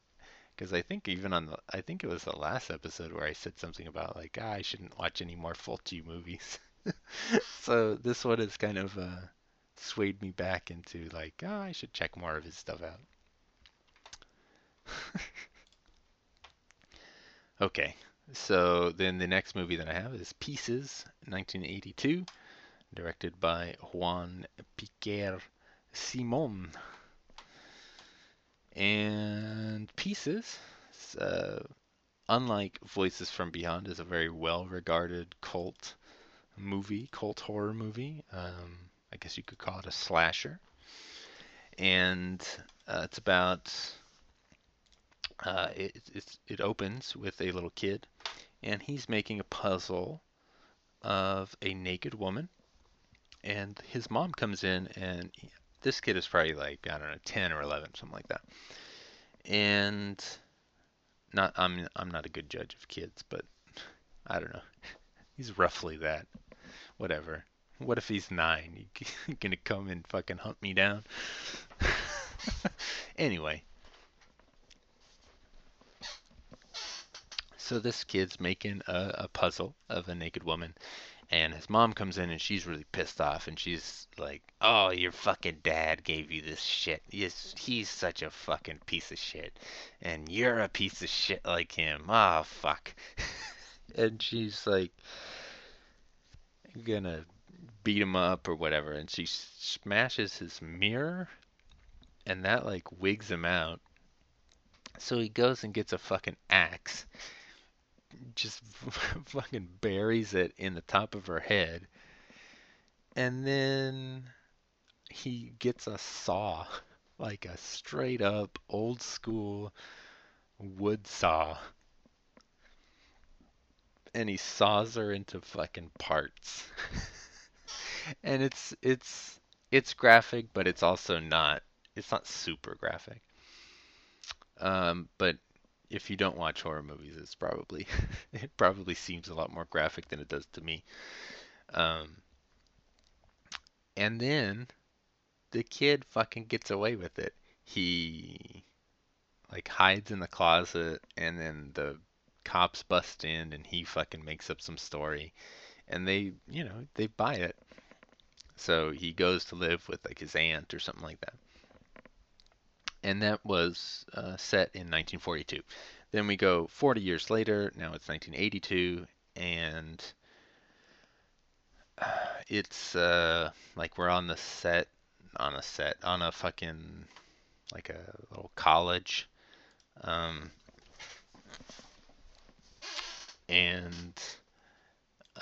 because I think even on the, I think it was the last episode where I said something about like, ah, I shouldn't watch any more Fulci movies. So this one has kind of, uh, swayed me back into like, ah, oh, I should check more of his stuff out. Okay, so then the next movie that I have is Pieces, nineteen eighty-two, directed by Juan Piquer Simón. And Pieces uh, unlike Voices from Beyond, is a very well-regarded cult movie, cult horror movie. Um, I guess you could call it a slasher. And uh, it's about... Uh, it, it's, it opens with a little kid, and he's making a puzzle of a naked woman. And his mom comes in, and he, this kid is probably like, I don't know, ten or eleven, something like that. And not, I'm, I'm not a good judge of kids, but I don't know. He's roughly that. Whatever. What if he's nine? You gonna come and fucking hunt me down? Anyway. So this kid's making a, a puzzle of a naked woman, and his mom comes in, and she's really pissed off, and she's like, oh, your fucking dad gave you this shit. He's, he's such a fucking piece of shit, and you're a piece of shit like him. Ah, oh, fuck. And she's like gonna beat him up or whatever, and she smashes his mirror, and that like wigs him out. So he goes and gets a fucking axe, just fucking buries it in the top of her head, and then he gets a saw, like a straight up old school wood saw, and he saws her into fucking parts. And it's it's it's graphic, but it's also not it's not super graphic. Um, but if you don't watch horror movies, it's probably, it probably seems a lot more graphic than it does to me. Um, and then the kid fucking gets away with it. He like hides in the closet, and then the cops bust in, and he fucking makes up some story, and they, you know, they buy it. So he goes to live with like his aunt or something like that. And that was uh, set in nineteen forty-two. Then we go forty years later. Now it's nineteen eighty-two, and uh, it's uh, like we're on the set, on a set, on a fucking like a little college, um, and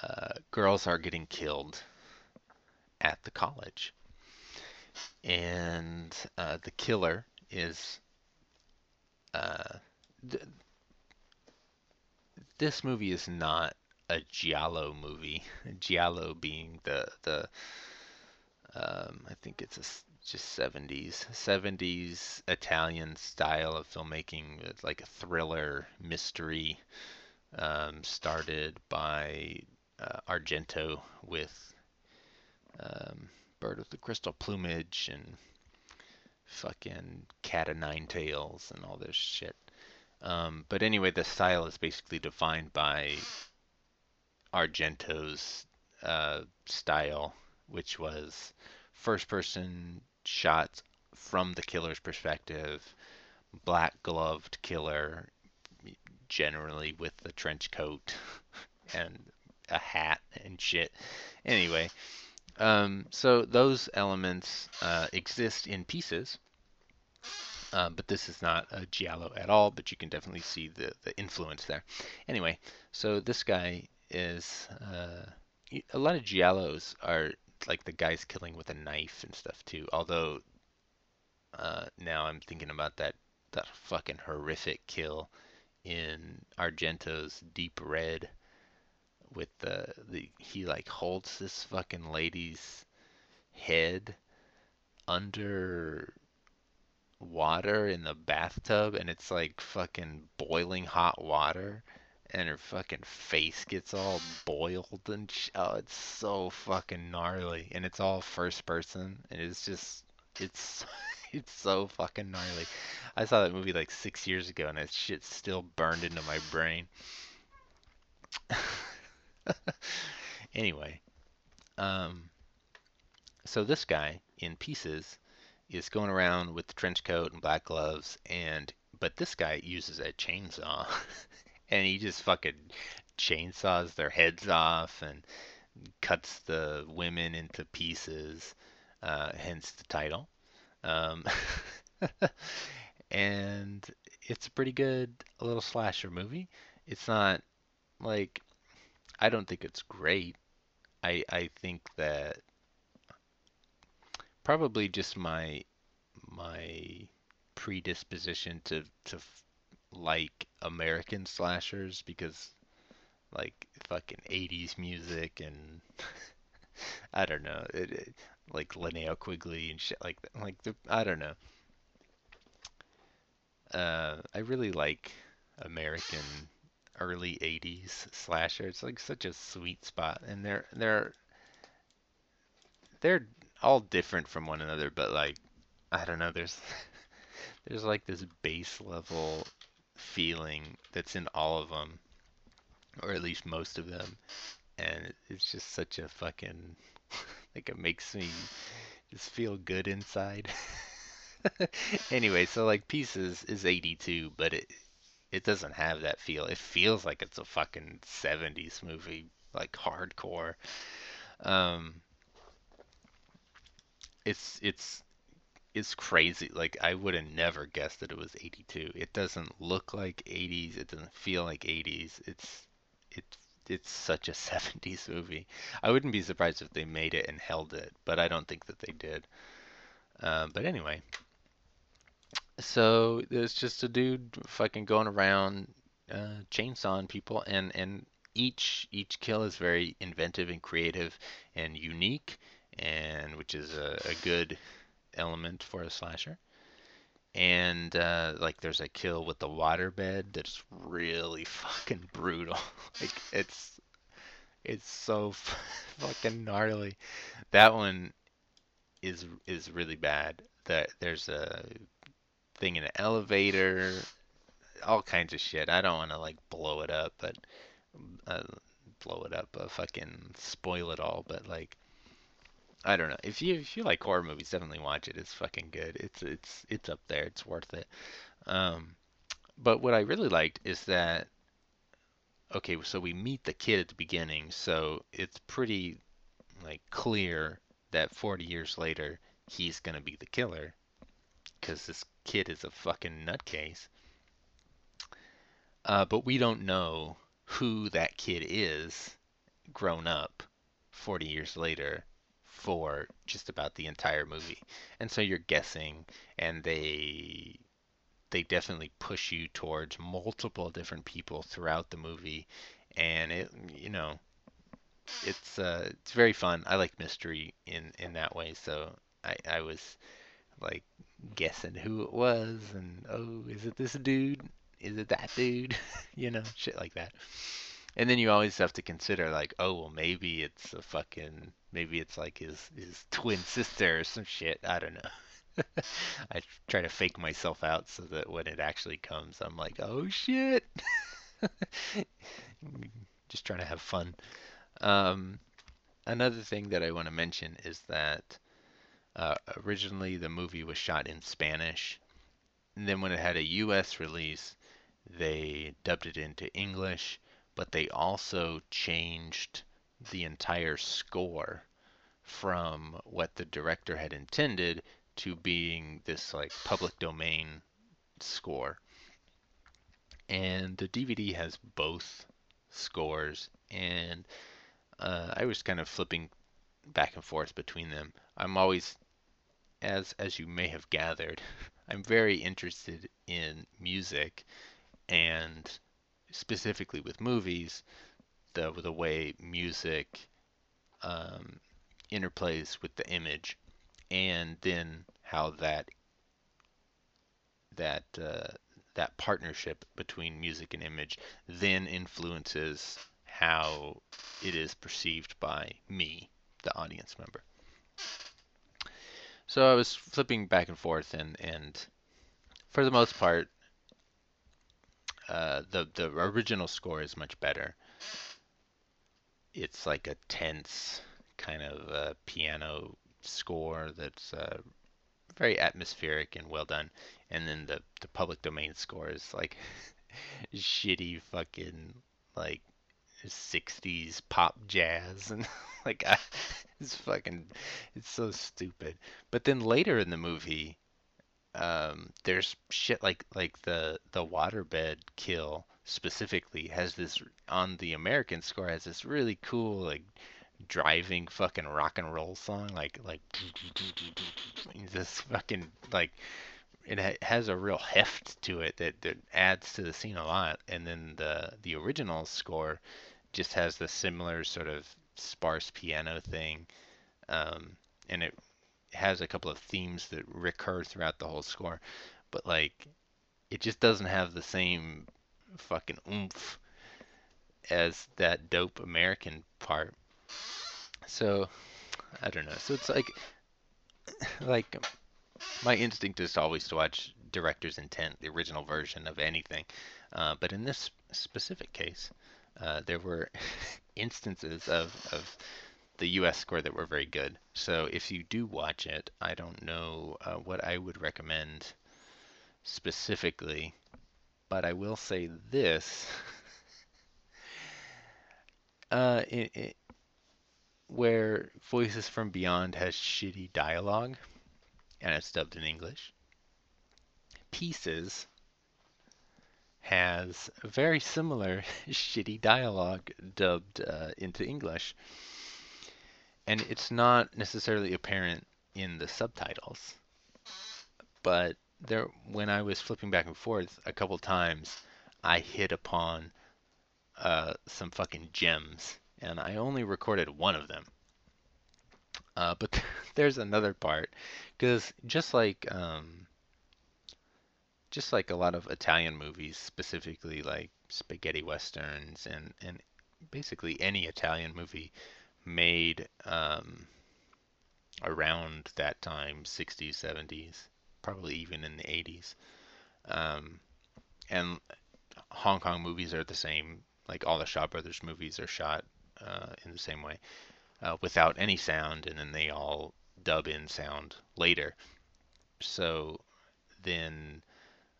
uh, girls are getting killed at the college, and uh, the killer is uh th- this movie is not a giallo movie. Giallo being the the um I think it's a, just seventies Italian style of filmmaking. It's like a thriller mystery, um started by uh, Argento with um Bird with the Crystal Plumage and fucking Cat o' Nine Tails and all this shit. Um, but anyway, the style is basically defined by Argento's uh, style, which was first-person shots from the killer's perspective, black-gloved killer, generally with the trench coat and a hat and shit. Anyway... Um, so those elements uh, exist in pieces, uh, but this is not a giallo at all, but you can definitely see the, the influence there. Anyway, so this guy is, uh, a lot of giallos are like the guys killing with a knife and stuff too, although uh, now I'm thinking about that, that fucking horrific kill in Argento's Deep Red, with the, the he like holds this fucking lady's head under water in the bathtub, and it's like fucking boiling hot water, and her fucking face gets all boiled and sh- oh, it's so fucking gnarly, and it's all first person, and it's just it's it's so fucking gnarly. I saw that movie like six years ago, and that shit's still burned into my brain. Anyway, um, so this guy in pieces is going around with the trench coat and black gloves, and but this guy uses a chainsaw, and he just fucking chainsaws their heads off and cuts the women into pieces, uh, hence the title. Um, and it's a pretty good little slasher movie. it's not like, I don't think it's great. I I think that probably just my my predisposition to to like American slashers, because like fucking eighties music and I don't know, it, it, like Linnea Quigley and shit like that. Like the, I don't know. Uh, I really like American early eighties slasher. It's like such a sweet spot, and they're they're they're all different from one another, but like I don't know, there's there's like this base level feeling that's in all of them, or at least most of them, and it's just such a fucking like it makes me just feel good inside. Anyway, so like Pieces is eighty-two, but it it doesn't have that feel. It feels like it's a fucking seventies movie, like hardcore. Um, it's it's it's crazy. Like I would have never guessed that it was eighty-two. It doesn't look like eighties. It doesn't feel like eighties. It's it's it's such a seventies movie. I wouldn't be surprised if they made it and held it, but I don't think that they did. Uh, but anyway. So there's just a dude fucking going around uh, chainsawing people, and, and each each kill is very inventive and creative and unique, and which is a, a good element for a slasher. And uh, like there's a kill with the waterbed that's really fucking brutal. Like it's it's so fucking gnarly. That one is is really bad. That there's a thing in an elevator, all kinds of shit. I don't want to like blow it up, but uh, blow it up, uh, fucking spoil it all. But like, I don't know. If you if you like horror movies, definitely watch it. It's fucking good. It's it's it's up there. It's worth it. Um, but what I really liked is that. Okay, so we meet the kid at the beginning, so it's pretty like clear that forty years later he's gonna be the killer, because this kid is a fucking nutcase. Uh, but we don't know who that kid is grown up forty years later for just about the entire movie. And so you're guessing, and they they definitely push you towards multiple different people throughout the movie, and it, you know, it's uh, it's very fun. I like mystery in, in that way, so I, I was like guessing who it was, and oh, is it this dude, is it that dude? You know, shit like that. And then you always have to consider like, oh well, maybe it's a fucking, maybe it's like his his twin sister or some shit. I don't know. I try to fake myself out so that when it actually comes, I'm like, oh shit. Just trying to have fun. Um, another thing that I want to mention is that Uh, originally, the movie was shot in Spanish, and then when it had a U S release, they dubbed it into English, but they also changed the entire score from what the director had intended to being this like public domain score. And the D V D has both scores, and uh, I was kind of flipping back and forth between them. I'm always... As as you may have gathered, I'm very interested in music, and specifically with movies, the the way music um, interplays with the image, and then how that that uh, that partnership between music and image then influences how it is perceived by me, the audience member. So I was flipping back and forth, and, and for the most part, uh, the the original score is much better. It's like a tense kind of uh, piano score that's uh, very atmospheric and well done. And then the, the public domain score is like shitty fucking like sixties pop jazz and like I, it's fucking it's so stupid. But then later in the movie, um, there's shit like like the the waterbed kill specifically has this on the American score has this really cool like driving fucking rock and roll song like like this fucking like it has a real heft to it that, that adds to the scene a lot. And then the the original score just has the similar sort of sparse piano thing, um, and it has a couple of themes that recur throughout the whole score, but like it just doesn't have the same fucking oomph as that dope American part. So I don't know. So it's like like my instinct is always to watch director's intent, the original version of anything. Uh, but in this specific case, uh, there were instances of, of the U S score that were very good. So if you do watch it, I don't know uh, what I would recommend specifically, but I will say this. uh, it, it, where Voices from Beyond has shitty dialogue, and it's dubbed in English. Pieces has very similar shitty dialogue dubbed uh, into English. And it's not necessarily apparent in the subtitles. But there, when I was flipping back and forth a couple times, I hit upon uh, some fucking gems. And I only recorded one of them. Uh, but there's another part, because just like um, just like a lot of Italian movies, specifically like spaghetti westerns and, and basically any Italian movie made um, around that time, sixties, seventies, probably even in the eighties. Um, and Hong Kong movies are the same, like all the Shaw Brothers movies are shot uh, in the same way. Uh, without any sound, and then they all dub in sound later. So then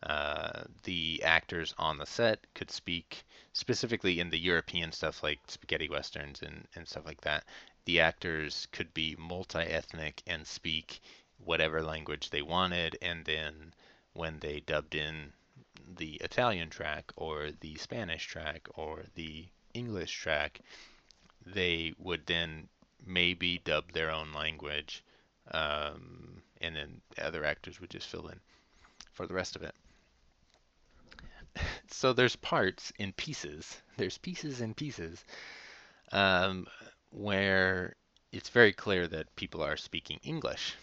uh, the actors on the set could speak, specifically in the European stuff like spaghetti westerns and, and stuff like that, the actors could be multi-ethnic and speak whatever language they wanted, and then when they dubbed in the Italian track or the Spanish track or the English track, they would then maybe dub their own language, um, and then the other actors would just fill in for the rest of it. So there's parts in pieces, there's pieces in pieces, um, where it's very clear that people are speaking English.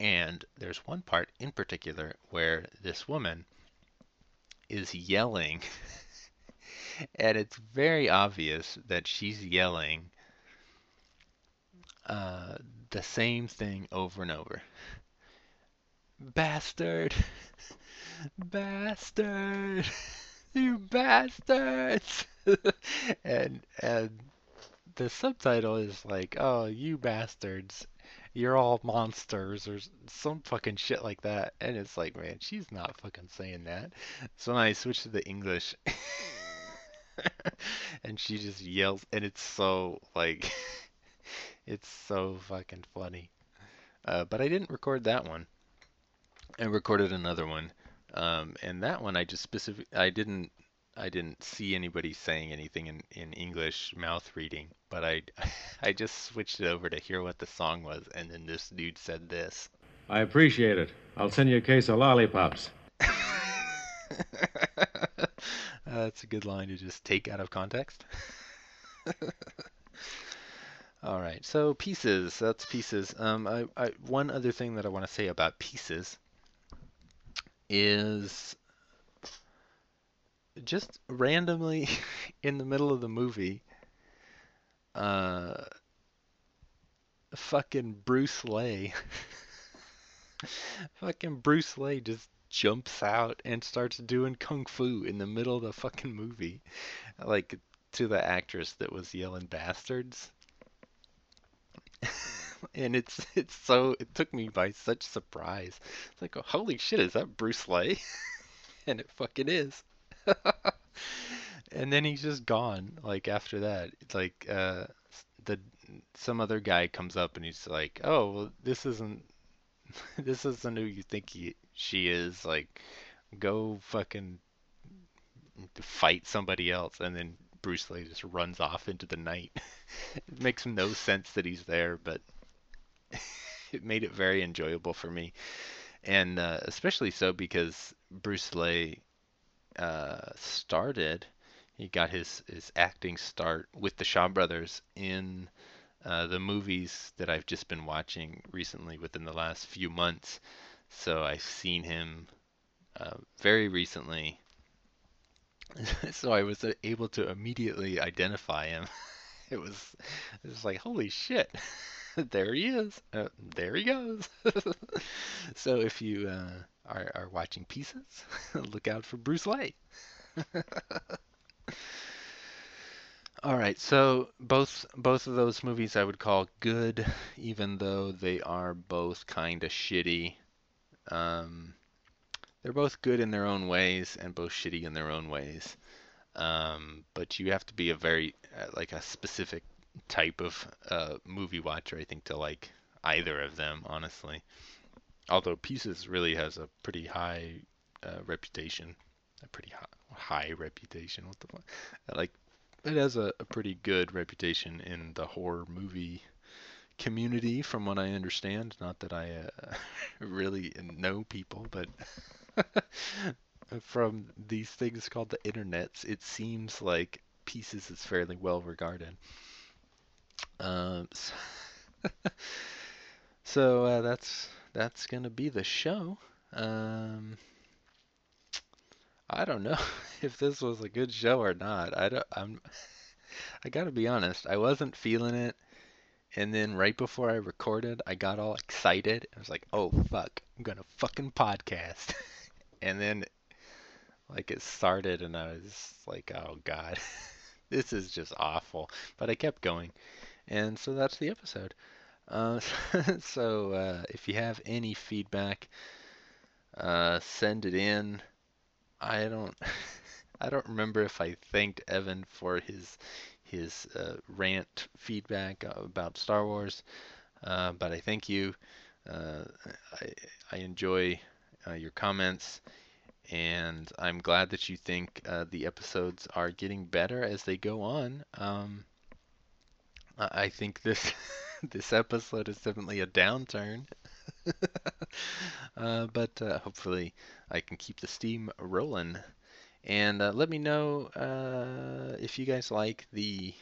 And there's one part in particular where this woman is yelling... And it's very obvious that she's yelling uh, the same thing over and over. Bastard! Bastard! You bastards! and and the subtitle is like, oh, you bastards. You're all monsters or some fucking shit like that. And it's like, man, she's not fucking saying that. So when I switch to the English... and she just yells, and it's so like it's so fucking funny, uh, but I didn't record that one. I recorded another one, um, and that one I just specific I didn't I didn't see anybody saying anything in, in English mouth reading, but I I just switched it over to hear what the song was, and then this dude said this. I appreciate it. I'll send you a case of lollipops. Uh, that's a good line to just take out of context. All right, so Pieces, that's Pieces. Um, I, I, one other thing that I want to say about Pieces is just randomly in the middle of the movie, uh, fucking Bruce Lee, fucking Bruce Lee just jumps out and starts doing kung fu in the middle of the fucking movie, like to the actress that was yelling bastards. And it's it's so it took me by such surprise. It's like, oh, holy shit, is that Bruce Lee? And it fucking is. And then he's just gone. Like after that, it's like uh, the some other guy comes up and he's like, oh, well, this isn't this isn't who you think he she is, like, go fucking fight somebody else, and then Bruce Lee just runs off into the night. It makes no sense that he's there, but it made it very enjoyable for me, and uh, especially so because Bruce Lee uh, started, he got his, his acting start with the Shaw Brothers in uh, the movies that I've just been watching recently within the last few months. So I've seen him uh, very recently. So I was able to immediately identify him. It was, it was like, holy shit, there he is, uh, there he goes. So if you uh, are, are watching pieces, look out for Bruce Lee. All right, so both both of those movies I would call good, even though they are both kind of shitty. Um, they're both good in their own ways and both shitty in their own ways. Um, but you have to be a very, like a specific type of uh, movie watcher, I think, to like either of them, honestly. Although Pieces really has a pretty high uh, reputation. A pretty high, high reputation. What the fuck? Like, it has a, a pretty good reputation in the horror movie community, from what I understand. Not that I uh, really know people, but from these things called the internets, it seems like Pieces is fairly well regarded. Um, so so uh, that's that's gonna be the show. Um, I don't know if this was a good show or not. I don't. I'm. I gotta be honest. I wasn't feeling it. And then right before I recorded, I got all excited. I was like, oh, fuck, I'm going to fucking podcast. And then, like, it started, and I was like, oh, God, this is just awful. But I kept going. And so that's the episode. Uh, so uh, if you have any feedback, uh, send it in. I don't, I don't remember if I thanked Evan for his... his uh, rant feedback about Star Wars, uh, but I thank you. Uh, I, I enjoy uh, your comments, and I'm glad that you think uh, the episodes are getting better as they go on. Um, I think this this episode is definitely a downturn, uh, but uh, hopefully I can keep the steam rolling. And uh, let me know uh, if you guys like the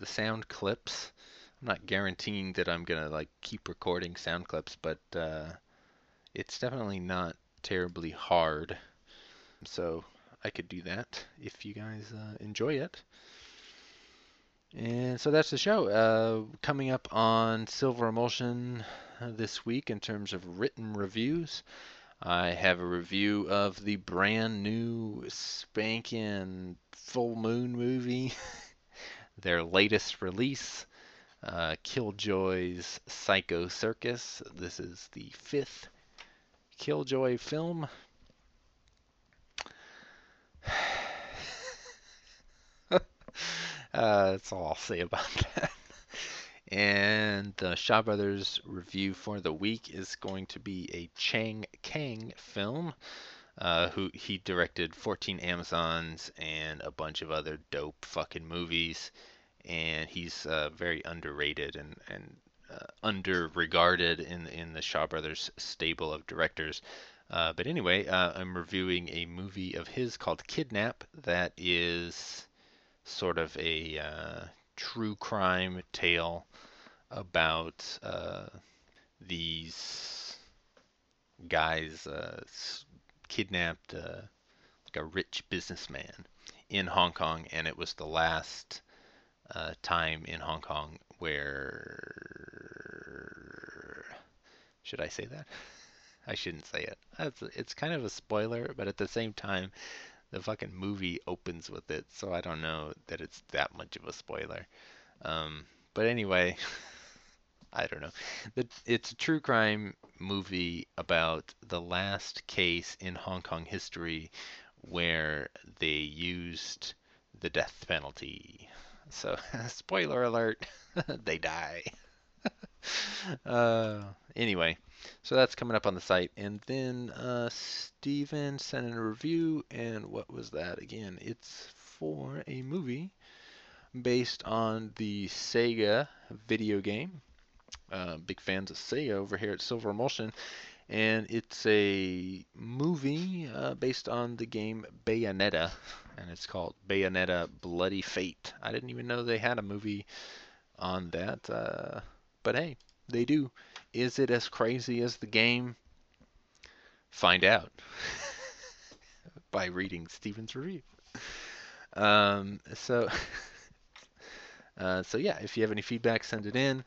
the sound clips. I'm not guaranteeing that I'm gonna like keep recording sound clips, but uh, it's definitely not terribly hard. So I could do that if you guys uh, enjoy it. And so that's the show. Uh, coming up on Silver Emulsion this week in terms of written reviews. I have a review of the brand new spankin' Full Moon movie, their latest release, uh, Killjoy's Psycho Circus. This is the fifth Killjoy film. uh, that's all I'll say about that. And the Shaw Brothers review for the week is going to be a Chang Kang film. Uh, who he directed fourteen Amazons and a bunch of other dope fucking movies. And he's uh, very underrated and, and uh, under-regarded in, in the Shaw Brothers stable of directors. Uh, but anyway, uh, I'm reviewing a movie of his called Kidnap that is sort of a... Uh, true crime tale about uh, these guys uh, kidnapped uh, like a rich businessman in Hong Kong, and it was the last uh, time in Hong Kong where... Should I say that? I shouldn't say it. That's, it's kind of a spoiler, but at the same time, the fucking movie opens with it, so I don't know that it's that much of a spoiler. Um, but anyway, I don't know. The, it's a true crime movie about the last case in Hong Kong history where they used the death penalty. So, spoiler alert, they die. uh, anyway, so that's coming up on the site. And then uh, Steven sent in a review, and what was that again? It's for a movie based on the Sega video game. Uh, big fans of Sega over here at Silver Emulsion. And it's a movie uh, based on the game Bayonetta, and it's called Bayonetta Bloody Fate. I didn't even know they had a movie on that, uh, but hey, they do. Is it as crazy as the game? Find out by reading Steven's review. Um, so, uh, so yeah, if you have any feedback, send it in.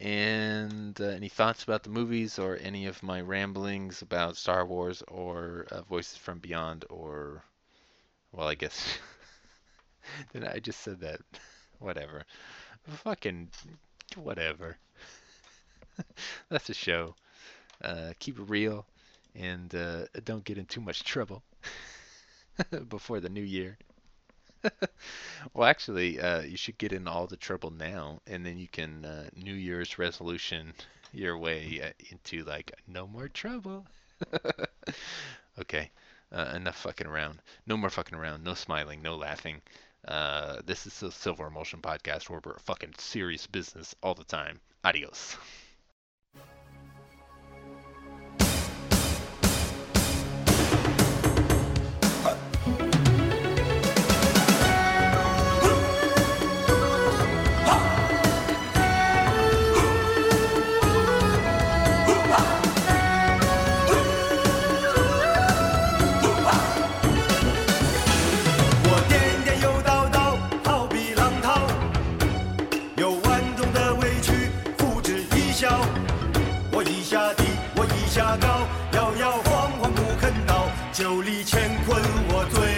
And uh, any thoughts about the movies or any of my ramblings about Star Wars or uh, Voices from Beyond or, well, I guess, then I just said that. Whatever. Fucking whatever. That's the show. Uh, keep it real and uh, don't get in too much trouble before the new year. Well, actually, uh, you should get in all the trouble now, and then you can uh, New Year's resolution your way uh, into, like, no more trouble. Okay, uh, enough fucking around. No more fucking around. No smiling. No laughing. Uh, this is the Silver Emulsion Podcast, where we're fucking serious business all the time. Adios. Yo Li Chen Kun,